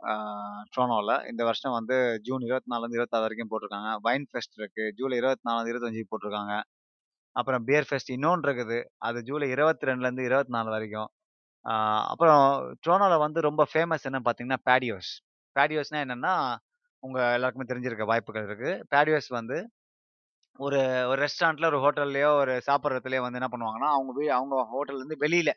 ட்ரோனோவில். இந்த வருஷம் வந்து ஜூன் இருபத்தி நாலுலேருந்து இருபத்தாறு வரைக்கும் போட்டிருக்காங்க. வைன் ஃபெஸ்ட் இருக்குது, ஜூலை இருபத்தி நாலாந்து இருபத்தஞ்சு போட்டிருக்காங்க. அப்புறம் பியர் ஃபெஸ்ட் இன்னொன்று இருக்குது, அது ஜூலை இருபத்தி ரெண்டுலேருந்து இருபத்தி நாலு வரைக்கும். ஆஹ் அப்புறம் ட்ரோனோவில் வந்து ரொம்ப ஃபேமஸ் என்னன்னு பார்த்தீங்கன்னா பேடியோஸ். பேடியோஸ்னால் என்னென்னா உங்கள் எல்லாருக்குமே தெரிஞ்சிருக்க வாய்ப்புகள் இருக்குது. பேடியோஸ் வந்து ஒரு ஒரு ரெஸ்டாரண்ட்டில், ஒரு ஹோட்டல்லையோ, ஒரு சாப்பிட்றதுலையோ வந்து என்ன பண்ணுவாங்கன்னா அவங்க வீ அவங்க ஹோட்டல்லேருந்து வெளியில்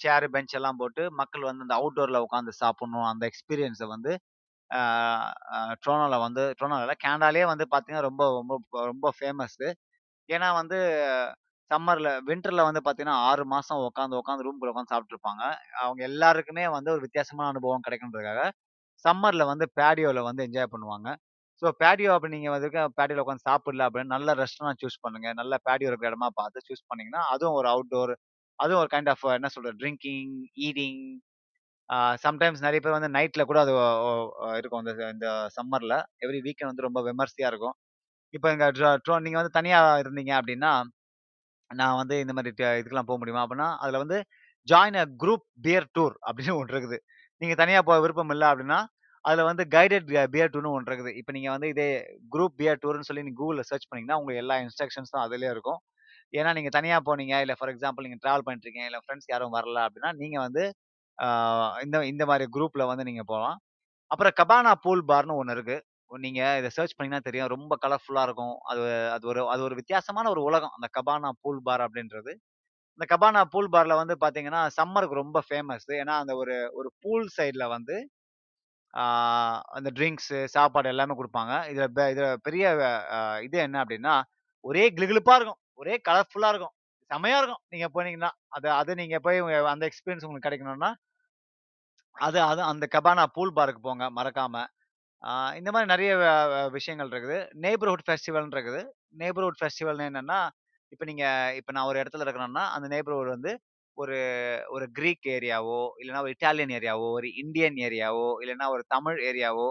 சேரு பெஞ்ச் எல்லாம் போட்டு மக்கள் வந்து அந்த அவுட்டோரில் உட்காந்து சாப்பிட்ணும். அந்த எக்ஸ்பீரியன்ஸை வந்து ட்ரோனோவில் வந்து ட்ரோனோவில் கேனடாலே வந்து பார்த்தீங்கன்னா ரொம்ப ரொம்ப ரொம்ப ஃபேமஸ்ஸு. ஏன்னா வந்து சம்மரில் வின்டரில் வந்து பார்த்தீங்கன்னா ஆறு மாதம் உட்காந்து உட்காந்து ரூம்குள்ளே உட்காந்து சாப்பிட்ருப்பாங்க. அவங்க எல்லாருக்குமே வந்து ஒரு வித்தியாசமான அனுபவம் கிடைக்குன்றதுக்காக சம்மரில் வந்து பேடியோவில் வந்து என்ஜாய் பண்ணுவாங்க. ஸோ பேடியோ அப்படி நீங்கள் வந்து பேடியோவில் உட்காந்து சாப்பிடல அப்படின்னு நல்ல ரெஸ்டாரண்ட் சூஸ் பண்ணுங்கள். நல்ல பேடியோ இருக்கிற இடமா பார்த்து சூஸ் பண்ணிங்கன்னா அதுவும் ஒரு அவுட்டோர், அதுவும் ஒரு கைண்ட் ஆஃப் என்ன சொல்கிறது, ட்ரிங்கிங், ஈட்டிங். சம்டைம்ஸ் நிறைய பேர் வந்து நைட்டில் கூட அது இருக்கும். இந்த இந்த சம்மரில் எவ்ரி வீக்கெண்ட் வந்து ரொம்ப விமர்சையாக இருக்கும். இப்போ எங்கள் ட்ரோ ட்ரோ நீங்கள் வந்து தனியாக இருந்தீங்க அப்படின்னா நான் வந்து இந்த மாதிரி ட- இதுக்கெல்லாம் போக முடியுமா அப்படின்னா அதில் வந்து join a group beer tour அப்படின்னு ஒன்று இருக்குது. நீங்கள் தனியாக போக விருப்பம் இல்லை அப்படின்னா அதில் வந்து கைடட் பியர் டூர்னு ஒன்று இருக்குது. இப்போ நீங்கள் வந்து இதே குரூப் பியர் டூர்னு சொல்லி நீங்கள் கூகுளில் சர்ச் பண்ணிங்கன்னா உங்களுக்கு எல்லா இன்ஸ்ட்ரக்ஷன்ஸும் அதிலே இருக்கும். ஏன்னா நீங்கள் தனியாக போனீங்க, இல்லை ஃபார் எக்ஸாம்பிள் நீங்கள் ட்ராவல் பண்ணிட்டுருக்கீங்க, இல்லை ஃப்ரெண்ட்ஸ் யாரும் வரல அப்படின்னா நீங்கள் வந்து ஆஹ் இந்த இந்த மாதிரி குரூப்பில் வந்து நீங்கள் போகலாம். அப்புறம் கபானா பூல் பார்னு ஒன்று இருக்குது. நீங்கள் இதை சர்ச் பண்ணிங்கன்னா தெரியும், ரொம்ப கலர்ஃபுல்லாக இருக்கும். அது அது ஒரு அது ஒரு வித்தியாசமான ஒரு உலகம் அந்த கபானா பூல் பார் அப்படின்றது. இந்த கபானா பூல் பாரில் வந்து பார்த்தீங்கன்னா சம்மருக்கு ரொம்ப ஃபேமஸ். ஏன்னா அந்த ஒரு ஒரு பூல் சைடில் வந்து ஆஹ் அந்த ட்ரிங்க்ஸு, சாப்பாடு எல்லாமே கொடுப்பாங்க. இதில் இதில் பெரிய ஆஹ் இது என்ன அப்படின்னா ஒரே கிளுகிழுப்பாக இருக்கும், ஒரே கலர்ஃபுல்லாக இருக்கும், செமையாக இருக்கும். நீங்கள் போனீங்கன்னா அது அது நீங்கள் போய் உங்க அந்த எக்ஸ்பீரியன்ஸ் உங்களுக்கு கிடைக்கணும்னா அது அது அந்த கபானா பூல் பார்க்கு போங்க மறக்காமல். இந்த மாதிரி நிறைய வ- வ- விஷயங்கள் இருக்குது. நெய்பர்ஹுட் ஃபெஸ்டிவல்னு இருக்குது. நெய்பர்ஹுட் ஃபெஸ்டிவல்னு என்னென்னா இப்போ நீங்கள் இப்போ நான் ஒரு இடத்துல இருக்கிறேன்னா அந்த நெய்பர்ஹுட் வந்து ஒரு ஒரு கிரீக் ஏரியாவோ, இல்லைன்னா ஒரு இட்டாலியன் ஏரியாவோ, ஒரு இந்தியன் ஏரியாவோ, இல்லைன்னா ஒரு தமிழ் ஏரியாவோ,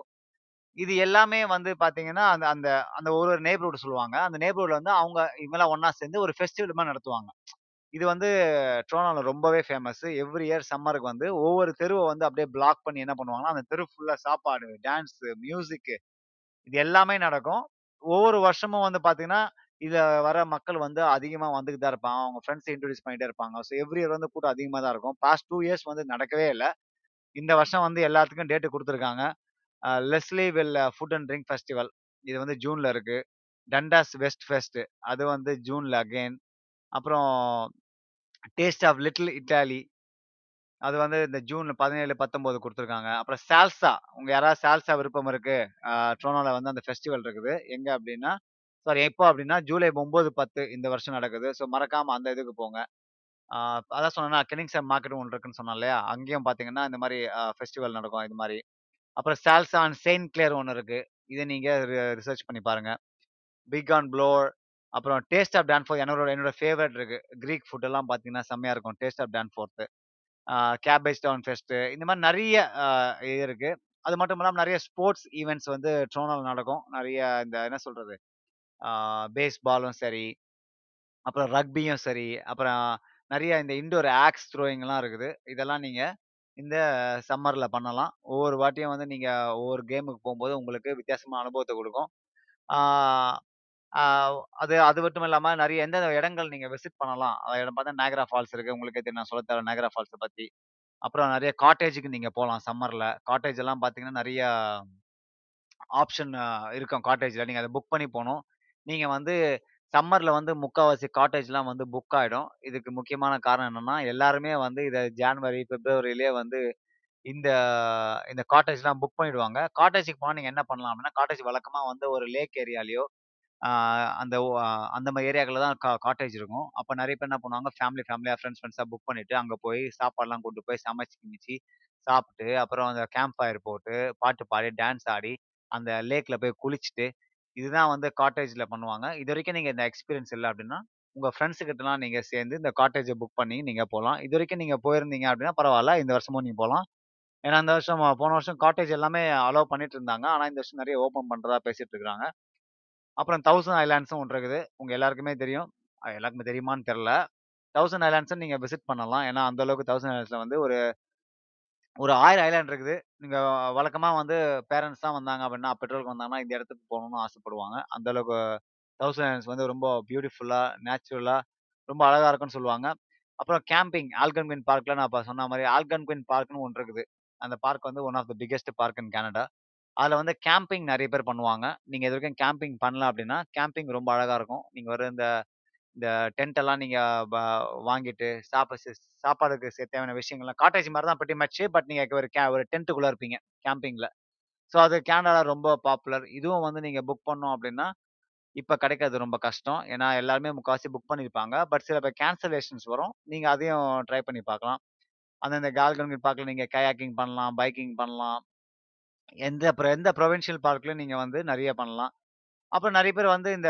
இது எல்லாமே வந்து பாத்தீங்கன்னா அந்த அந்த அந்த ஒரு ஒரு நெய்பர்ஹுட் சொல்லுவாங்க. அந்த நெய்பர்ஹுட்ல வந்து அவங்க இவங்கெல்லாம் ஒண்ணா சேர்ந்து ஒரு ஃபெஸ்டிவல் மாதிரி நடத்துவாங்க. இது வந்து ட்ரோனோல ரொம்பவே ஃபேமஸ். எவ்ரி இயர் சம்மருக்கு வந்து ஒவ்வொரு தெருவை வந்து அப்படியே பிளாக் பண்ணி என்ன பண்ணுவாங்கன்னா அந்த தெரு ஃபுல்லா சாப்பாடு, டான்ஸ், மியூசிக், இது எல்லாமே நடக்கும். ஒவ்வொரு வருஷமும் வந்து பாத்தீங்கன்னா இத வர மக்கள் வந்து அதிகமா வந்துகிட்டு தான் இருப்பாங்க. அவங்க ஃப்ரெண்ட்ஸ் இன்ட்ரடியூஸ் பண்ணிட்டே இருப்பாங்க. ஸோ எவ்ரி இயர் வந்து கூட்டம் அதிகமா தான் இருக்கும். பாஸ்ட் டூ இயர்ஸ் வந்து நடக்கவே இல்லை. இந்த வருஷம் வந்து எல்லாத்துக்கும் டேட்டு கொடுத்துருக்காங்க. Leslieville food and drink festival இது வந்து ஜூன்ல இருக்கு. டண்டாஸ் வெஸ்ட் ஃபெஸ்ட் அது வந்து ஜூன்ல அகெயின். அப்புறம் டேஸ்ட் ஆஃப் லிட்டில் இட்டாலி அது வந்து இந்த ஜூன்ல பதினேழு பத்தொன்பது கொடுத்துருக்காங்க. அப்புறம் சால்சா, உங்க யாராவது சால்சா விருப்பம் இருக்கு ட்ரோனோல வந்து அந்த ஃபெஸ்டிவல் இருக்குது. எங்க அப்படின்னா சாரி எப்போ அப்படின்னா ஜூலை ஒன்பது பத்து இந்த வருஷம் நடக்குது. ஸோ மறக்காம அந்த இதுக்கு போங்க. ஆஹ் அதான் சொன்னா கெனிங்ஸம் மார்க்கெட் ஒன்று இருக்குன்னு சொன்னேன் இல்லையா, அங்கேயும் பாத்தீங்கன்னா இந்த மாதிரி ஃபெஸ்டிவல் நடக்கும் இது மாதிரி. அப்புறம் சால்சா அண்ட் செயின்ட் கிளியர் ஒன்று இருக்கு, இதை நீங்க ரிசர்ச் பண்ணி பாருங்க. பிக் ஆன் ப்ளோர், அப்புறம் டேஸ்ட் ஆஃப் டான்ஃபோர் என்னோட என்னோட ஃபேவரட் இருக்கு. கிரீக் ஃபுட் எல்லாம் பார்த்தீங்கன்னா செம்மையா இருக்கும். Taste of Danforth, Cabbagetown fest, இந்த மாதிரி நிறைய ஆஹ் இது இருக்கு. அது மட்டும் இல்லாமல் நிறைய ஸ்போர்ட்ஸ் ஈவெண்ட்ஸ் வந்து ட்ரோனால் நடக்கும். நிறைய இந்த என்ன சொல்றது பேஸ்பாலும் சரி, அப்புறம் ரக்பியும் சரி, அப்புறம் நிறைய இந்த இண்டோர் ஆக்ஸ் த்ரோயிங்லாம் இருக்குது. இதெல்லாம் நீங்கள் இந்த சம்மரில் பண்ணலாம். ஒவ்வொரு வாட்டியும் வந்து நீங்கள் ஒவ்வொரு கேமுக்கு போகும்போது உங்களுக்கு வித்தியாசமான அனுபவத்தை கொடுக்கும். ஆஹ் ஆஹ் அது அது மட்டும் இல்லாமல் நிறைய எந்தெந்த இடங்கள் நீங்கள் விசிட் பண்ணலாம் அந்த இடம் பார்த்தா நாகரா ஃபால்ஸ் இருக்குது. உங்களுக்கே தெரியும், நான் சொல்ல தேவை நாகரா ஃபால்ஸை பற்றி. அப்புறம் நிறைய காட்டேஜுக்கு நீங்கள் போகலாம் சம்மரில். காட்டேஜ் எல்லாம் பார்த்தீங்கன்னா நிறைய ஆப்ஷன் இருக்கும். காட்டேஜில் நீங்கள் அதை புக் பண்ணி போகணும். நீங்கள் வந்து சம்மரில் வந்து முக்கால்வாசி காட்டேஜ்லாம் வந்து புக் ஆகிடும். இதுக்கு முக்கியமான காரணம் என்னென்னா எல்லாருமே வந்து இதை ஜான்வரி பிப்ரவரியிலே வந்து இந்த இந்த காட்டேஜ்லாம் புக் பண்ணிடுவாங்க. காட்டேஜுக்கு போனால் நீங்கள் என்ன பண்ணலாம் அப்படின்னா காட்டேஜ் வழக்கமாக வந்து ஒரு லேக் ஏரியாலேயோ அந்த ஓ- ஆஹ் அந்த மாதிரி ஏரியாக்களில் தான் கா காட்டேஜ் இருக்கும். அப்போ நிறைய பேர் என்ன பண்ணுவாங்க, ஃபேமிலி ஃபேமிலியாக ஃப்ரெண்ட்ஸ் ஃப்ரெண்ட்ஸாக புக் பண்ணிட்டு அங்கே போய் சாப்பாடுலாம் கொண்டு போய் சமைச்சு கிமிச்சு சாப்பிட்டு அப்புறம் அந்த கேம்ப் ஃபயர் போட்டு பாட்டு பாடி டான்ஸ் ஆடி அந்த லேக்கில் போய் குளிச்சுட்டு இதுதான் வந்து காட்டேஜில் பண்ணுவாங்க. இது வரைக்கும் நீங்கள் இந்த எக்ஸ்பீரியன்ஸ் இல்லை அப்படின்னா உங்கள் ஃப்ரெண்ட்ஸுக்கிட்டலாம் நீங்கள் சேர்ந்து இந்த காட்டேஜை புக் பண்ணி நீங்கள் போகலாம். இது வரைக்கும் நீங்கள் போயிருந்தீங்க அப்படின்னா பரவாயில்ல, இந்த வருஷமும் நீங்கள் போகலாம். ஏன்னா இந்த வருஷம் அஹ், போன வருஷம் காட்டேஜ் எல்லாமே அலோவ் பண்ணிட்டு இருந்தாங்க. ஆனால் இந்த வருஷம் நிறைய ஓப்பன் பண்ணுறதா பேசிட்டு இருக்காங்க. அப்புறம் தௌசண்ட் ஐலாண்ட்ஸும் ஒன்று இருக்குது. உங்கள் எல்லாருக்குமே தெரியும், அஹ் எல்லாருக்குமே தெரியுமான்னு தெரில, தௌசண்ட் ஐலாண்ட்ஸும் நீங்கள் விசிட் பண்ணலாம். ஏன்னா அந்த அளவுக்கு தௌசண்ட் ஐலாண்ட்ஸில் வந்து ஒரு ஒரு ஆயிரம் ஐலாண்ட் இருக்குது. நீங்கள் வழக்கமாக வந்து பேரண்ட்ஸ் தான் வந்தாங்க அப்படின்னா பெட்ரோலுக்கு வந்தாங்கன்னா இந்த இடத்துக்கு போகணும்னு ஆசைப்படுவாங்க. அந்த அளவுக்கு தௌசண்ட் ஐலாண்ட்ஸ் வந்து ரொம்ப பியூட்டிஃபுல்லாக நேச்சுரலாக ரொம்ப அழகாக இருக்குன்னு சொல்லுவாங்க. அப்புறம் கேம்பிங் ஆல்கன் குயின் பார்க்கில் நான் இப்போ சொன்ன மாதிரி ஆல்கன் குயின் பார்க்னு ஒன்று இருக்குது. அந்த பார்க் வந்து one of the biggest park in Canada. அதில் வந்து கேம்பிங் நிறைய பேர் பண்ணுவாங்க. நீங்கள் இது வரைக்கும் கேம்பிங் பண்ணல அப்படின்னா கேம்பிங் ரொம்ப அழகாக இருக்கும். நீங்கள் வர இந்த இந்த டென்ட்டெல்லாம் நீங்கள் வாங்கிட்டு சாப்பாடு சாப்பாடுக்கு தேவையான விஷயங்கள்லாம் காட்டேஜ் மாதிரி தான் பெட்டி மேட்ச்சு. பட் நீங்கள் ஒரு கே ஒரு டென்ட்டுக்குள்ளே இருப்பீங்க கேம்பிங்கில். ஸோ அது கனடாவில் ரொம்ப பாப்புலர். இதுவும் வந்து நீங்கள் புக் பண்ணோம் அப்படின்னா இப்போ கிடைக்காது, ரொம்ப கஷ்டம். ஏன்னா எல்லாருமே முக்கால்வாசி புக் பண்ணியிருப்பாங்க. பட் சில பேர் கேன்சலேஷன்ஸ் வரும். நீங்கள் அதையும் ட்ரை பண்ணி பார்க்கலாம். அந்தந்த கால்கன் பார்க்கில் நீங்கள் கயாக்கிங் பண்ணலாம், பைக்கிங் பண்ணலாம். எந்த அப்புறம் எந்த ப்ரொவின்ஷியல் பார்க்லையும் நீங்கள் வந்து நிறைய பண்ணலாம். அப்புறம் நிறைய பேர் வந்து இந்த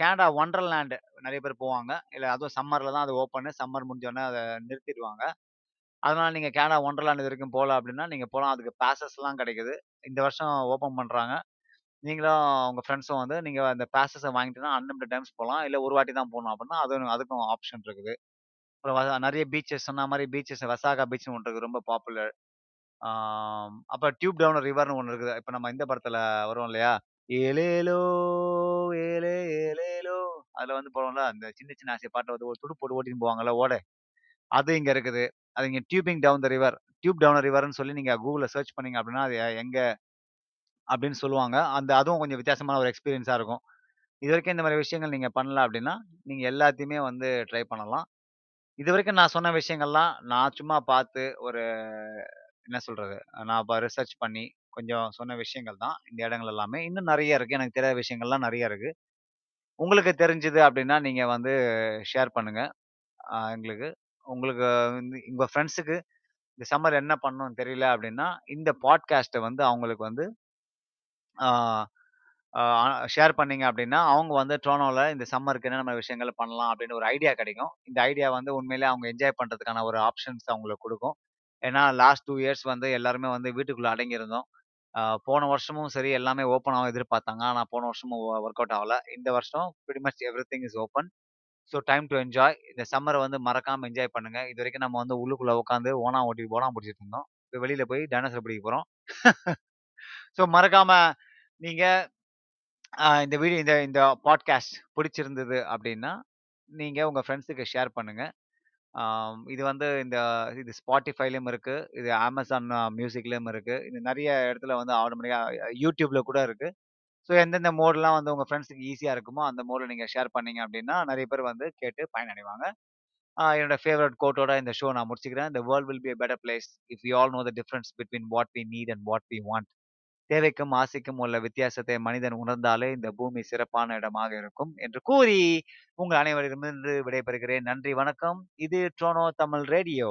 கனடா ஒண்டர்லேண்டு நிறைய பேர் போவாங்க. இல்லை அதுவும் சம்மரில் தான் அது ஓப்பன். சம்மர் முடிஞ்சோடனே அதை நிறுத்திடுவாங்க. அதனால் நீங்கள் கனடா ஒண்டர்லேண்டு இது வரைக்கும் போகலாம் அப்படின்னா நீங்கள் போகலாம். அதுக்கு பேசஸ்லாம் கிடைக்குது. இந்த வருஷம் ஓப்பன் பண்ணுறாங்க. நீங்களும் உங்கள் ஃப்ரெண்ட்ஸும் வந்து நீங்கள் அந்த பேசஸை வாங்கிட்டுனா அன்லிமிட்டட் டைம்ஸ் போகலாம். இல்லை ஒரு வாட்டி தான் போகணும் அப்படின்னா அதுவும் அதுக்கும் ஆப்ஷன் இருக்குது. அப்புறம் நிறைய பீச்சஸ் சொன்ன மாதிரி பீச்சஸ் வசாகா பீச்னு ஒன்று இருக்குது, ரொம்ப பாப்புலர். அப்புறம் டியூப் டவுன் ரிவர்னு ஒன்று இருக்குது. இப்போ நம்ம இந்த படத்தில் வரும் இல்லையா ஏலேலோ ஏலே ஏலேலோ அதில் வந்து போகிறோம்ல அந்த சின்ன சின்ன ஆசை பாட்டை வந்து ஒரு துடு போட்டு ஓட்டின்னு போவாங்கல்ல ஓட, அது இங்கே இருக்குது. அது இங்கே tubing down the river tube down ரிவர்னு சொல்லி நீங்கள் கூகுளில் சர்ச் பண்ணிங்க அப்படின்னா அது எங்கே அப்படின்னு சொல்லுவாங்க. அந்த அதுவும் கொஞ்சம் வித்தியாசமான ஒரு எக்ஸ்பீரியன்ஸாக இருக்கும். இது வரைக்கும் இந்த மாதிரி விஷயங்கள் நீங்கள் பண்ணல அப்படின்னா நீங்கள் எல்லாத்தையுமே வந்து ட்ரை பண்ணலாம். இது வரைக்கும் நான் சொன்ன விஷயங்கள்லாம் நான் சும்மா பார்த்து ஒரு என்ன சொல்கிறது நான் இப்போ ரிசர்ச் பண்ணி கொஞ்சம் சொன்ன விஷயங்கள் தான். இந்த இடங்கள் எல்லாமே இன்னும் நிறைய இருக்குது, எனக்கு தெரியாத விஷயங்கள்லாம் நிறைய இருக்குது. உங்களுக்கு தெரிஞ்சுது அப்படின்னா நீங்கள் வந்து ஷேர் பண்ணுங்கள். எங்களுக்கு உங்களுக்கு வந்து உங்கள் ஃப்ரெண்ட்ஸுக்கு இந்த சம்மர் என்ன பண்ணணும்னு தெரியல அப்படின்னா இந்த பாட்காஸ்ட்டை வந்து அவங்களுக்கு வந்து ஷேர் பண்ணிங்க அப்படின்னா அவங்க வந்து டொரோண்டோவில் இந்த சம்மருக்கு என்ன நம்ம விஷயங்கள் பண்ணலாம் அப்படின்னு ஒரு ஐடியா கிடைக்கும். இந்த ஐடியா வந்து உண்மையிலே அவங்க என்ஜாய் பண்ணுறதுக்கான ஒரு ஆப்ஷன்ஸ் அவங்களுக்கு கொடுக்கும். ஏன்னா லாஸ்ட் டூ இயர்ஸ் வந்து எல்லாருமே வந்து வீட்டுக்குள்ளே அடங்கியிருந்தோம். போன வருஷமும் சரி எல்லாமே ஓப்பன் ஆகும் எதிர்பார்த்தாங்க. ஆனால் போன வருஷமும் ஒர்க் அவுட் ஆகலை. இந்த வருஷம் pretty much everything is open. So time to enjoy. இந்த சம்மரை வந்து மறக்காமல் என்ஜாய் பண்ணுங்கள். இது வரைக்கும் நம்ம வந்து உள்ளுக்குள்ளே உட்காந்து ஓனா ஓட்டி ஓனா பிடிச்சிட்டு இருந்தோம். இப்போ வெளியில் போய் டைனோசர் பிடிக்க போகிறோம். ஸோ மறக்காமல் நீங்கள் இந்த வீடியோ இந்த இந்த பாட்காஸ்ட் பிடிச்சிருந்தது அப்படின்னா நீங்கள் உங்கள் ஃப்ரெண்ட்ஸுக்கு ஷேர் பண்ணுங்கள். இது வந்து இந்த இது ஸ்பாட்டிஃபைலையும் இருக்குது, இது அமேசான் மியூசிக்லேயும் இருக்குது, இது நிறைய இடத்துல வந்து ஆட்டோமேட்டிக்காக யூடியூப்பில் கூட இருக்குது. ஸோ எந்தெந்த மோடெலாம் வந்து உங்கள் ஃப்ரெண்ட்ஸுக்கு ஈஸியாக இருக்குமோ அந்த மோடில் நீங்கள் ஷேர் பண்ணிங்க அப்படின்னா நிறைய பேர் வந்து கேட்டு பயனடைவாங்க. என்னோட ஃபேவரட் கோட்டோட இந்த ஷோ நான் முடிச்சுக்கிறேன். The world will be a better place if you all know the difference between what we need and what we want. தேவைக்கும் ஆசைக்கும் உள்ள வித்தியாசத்தை மனிதன் உணர்ந்தாலே இந்த பூமி சிறப்பான இடமாக இருக்கும் என்று கூறி உங்கள் அனைவரிடமிருந்து விடைபெறுகிறேன். நன்றி, வணக்கம். இது டொரோண்டோ தமிழ் ரேடியோ.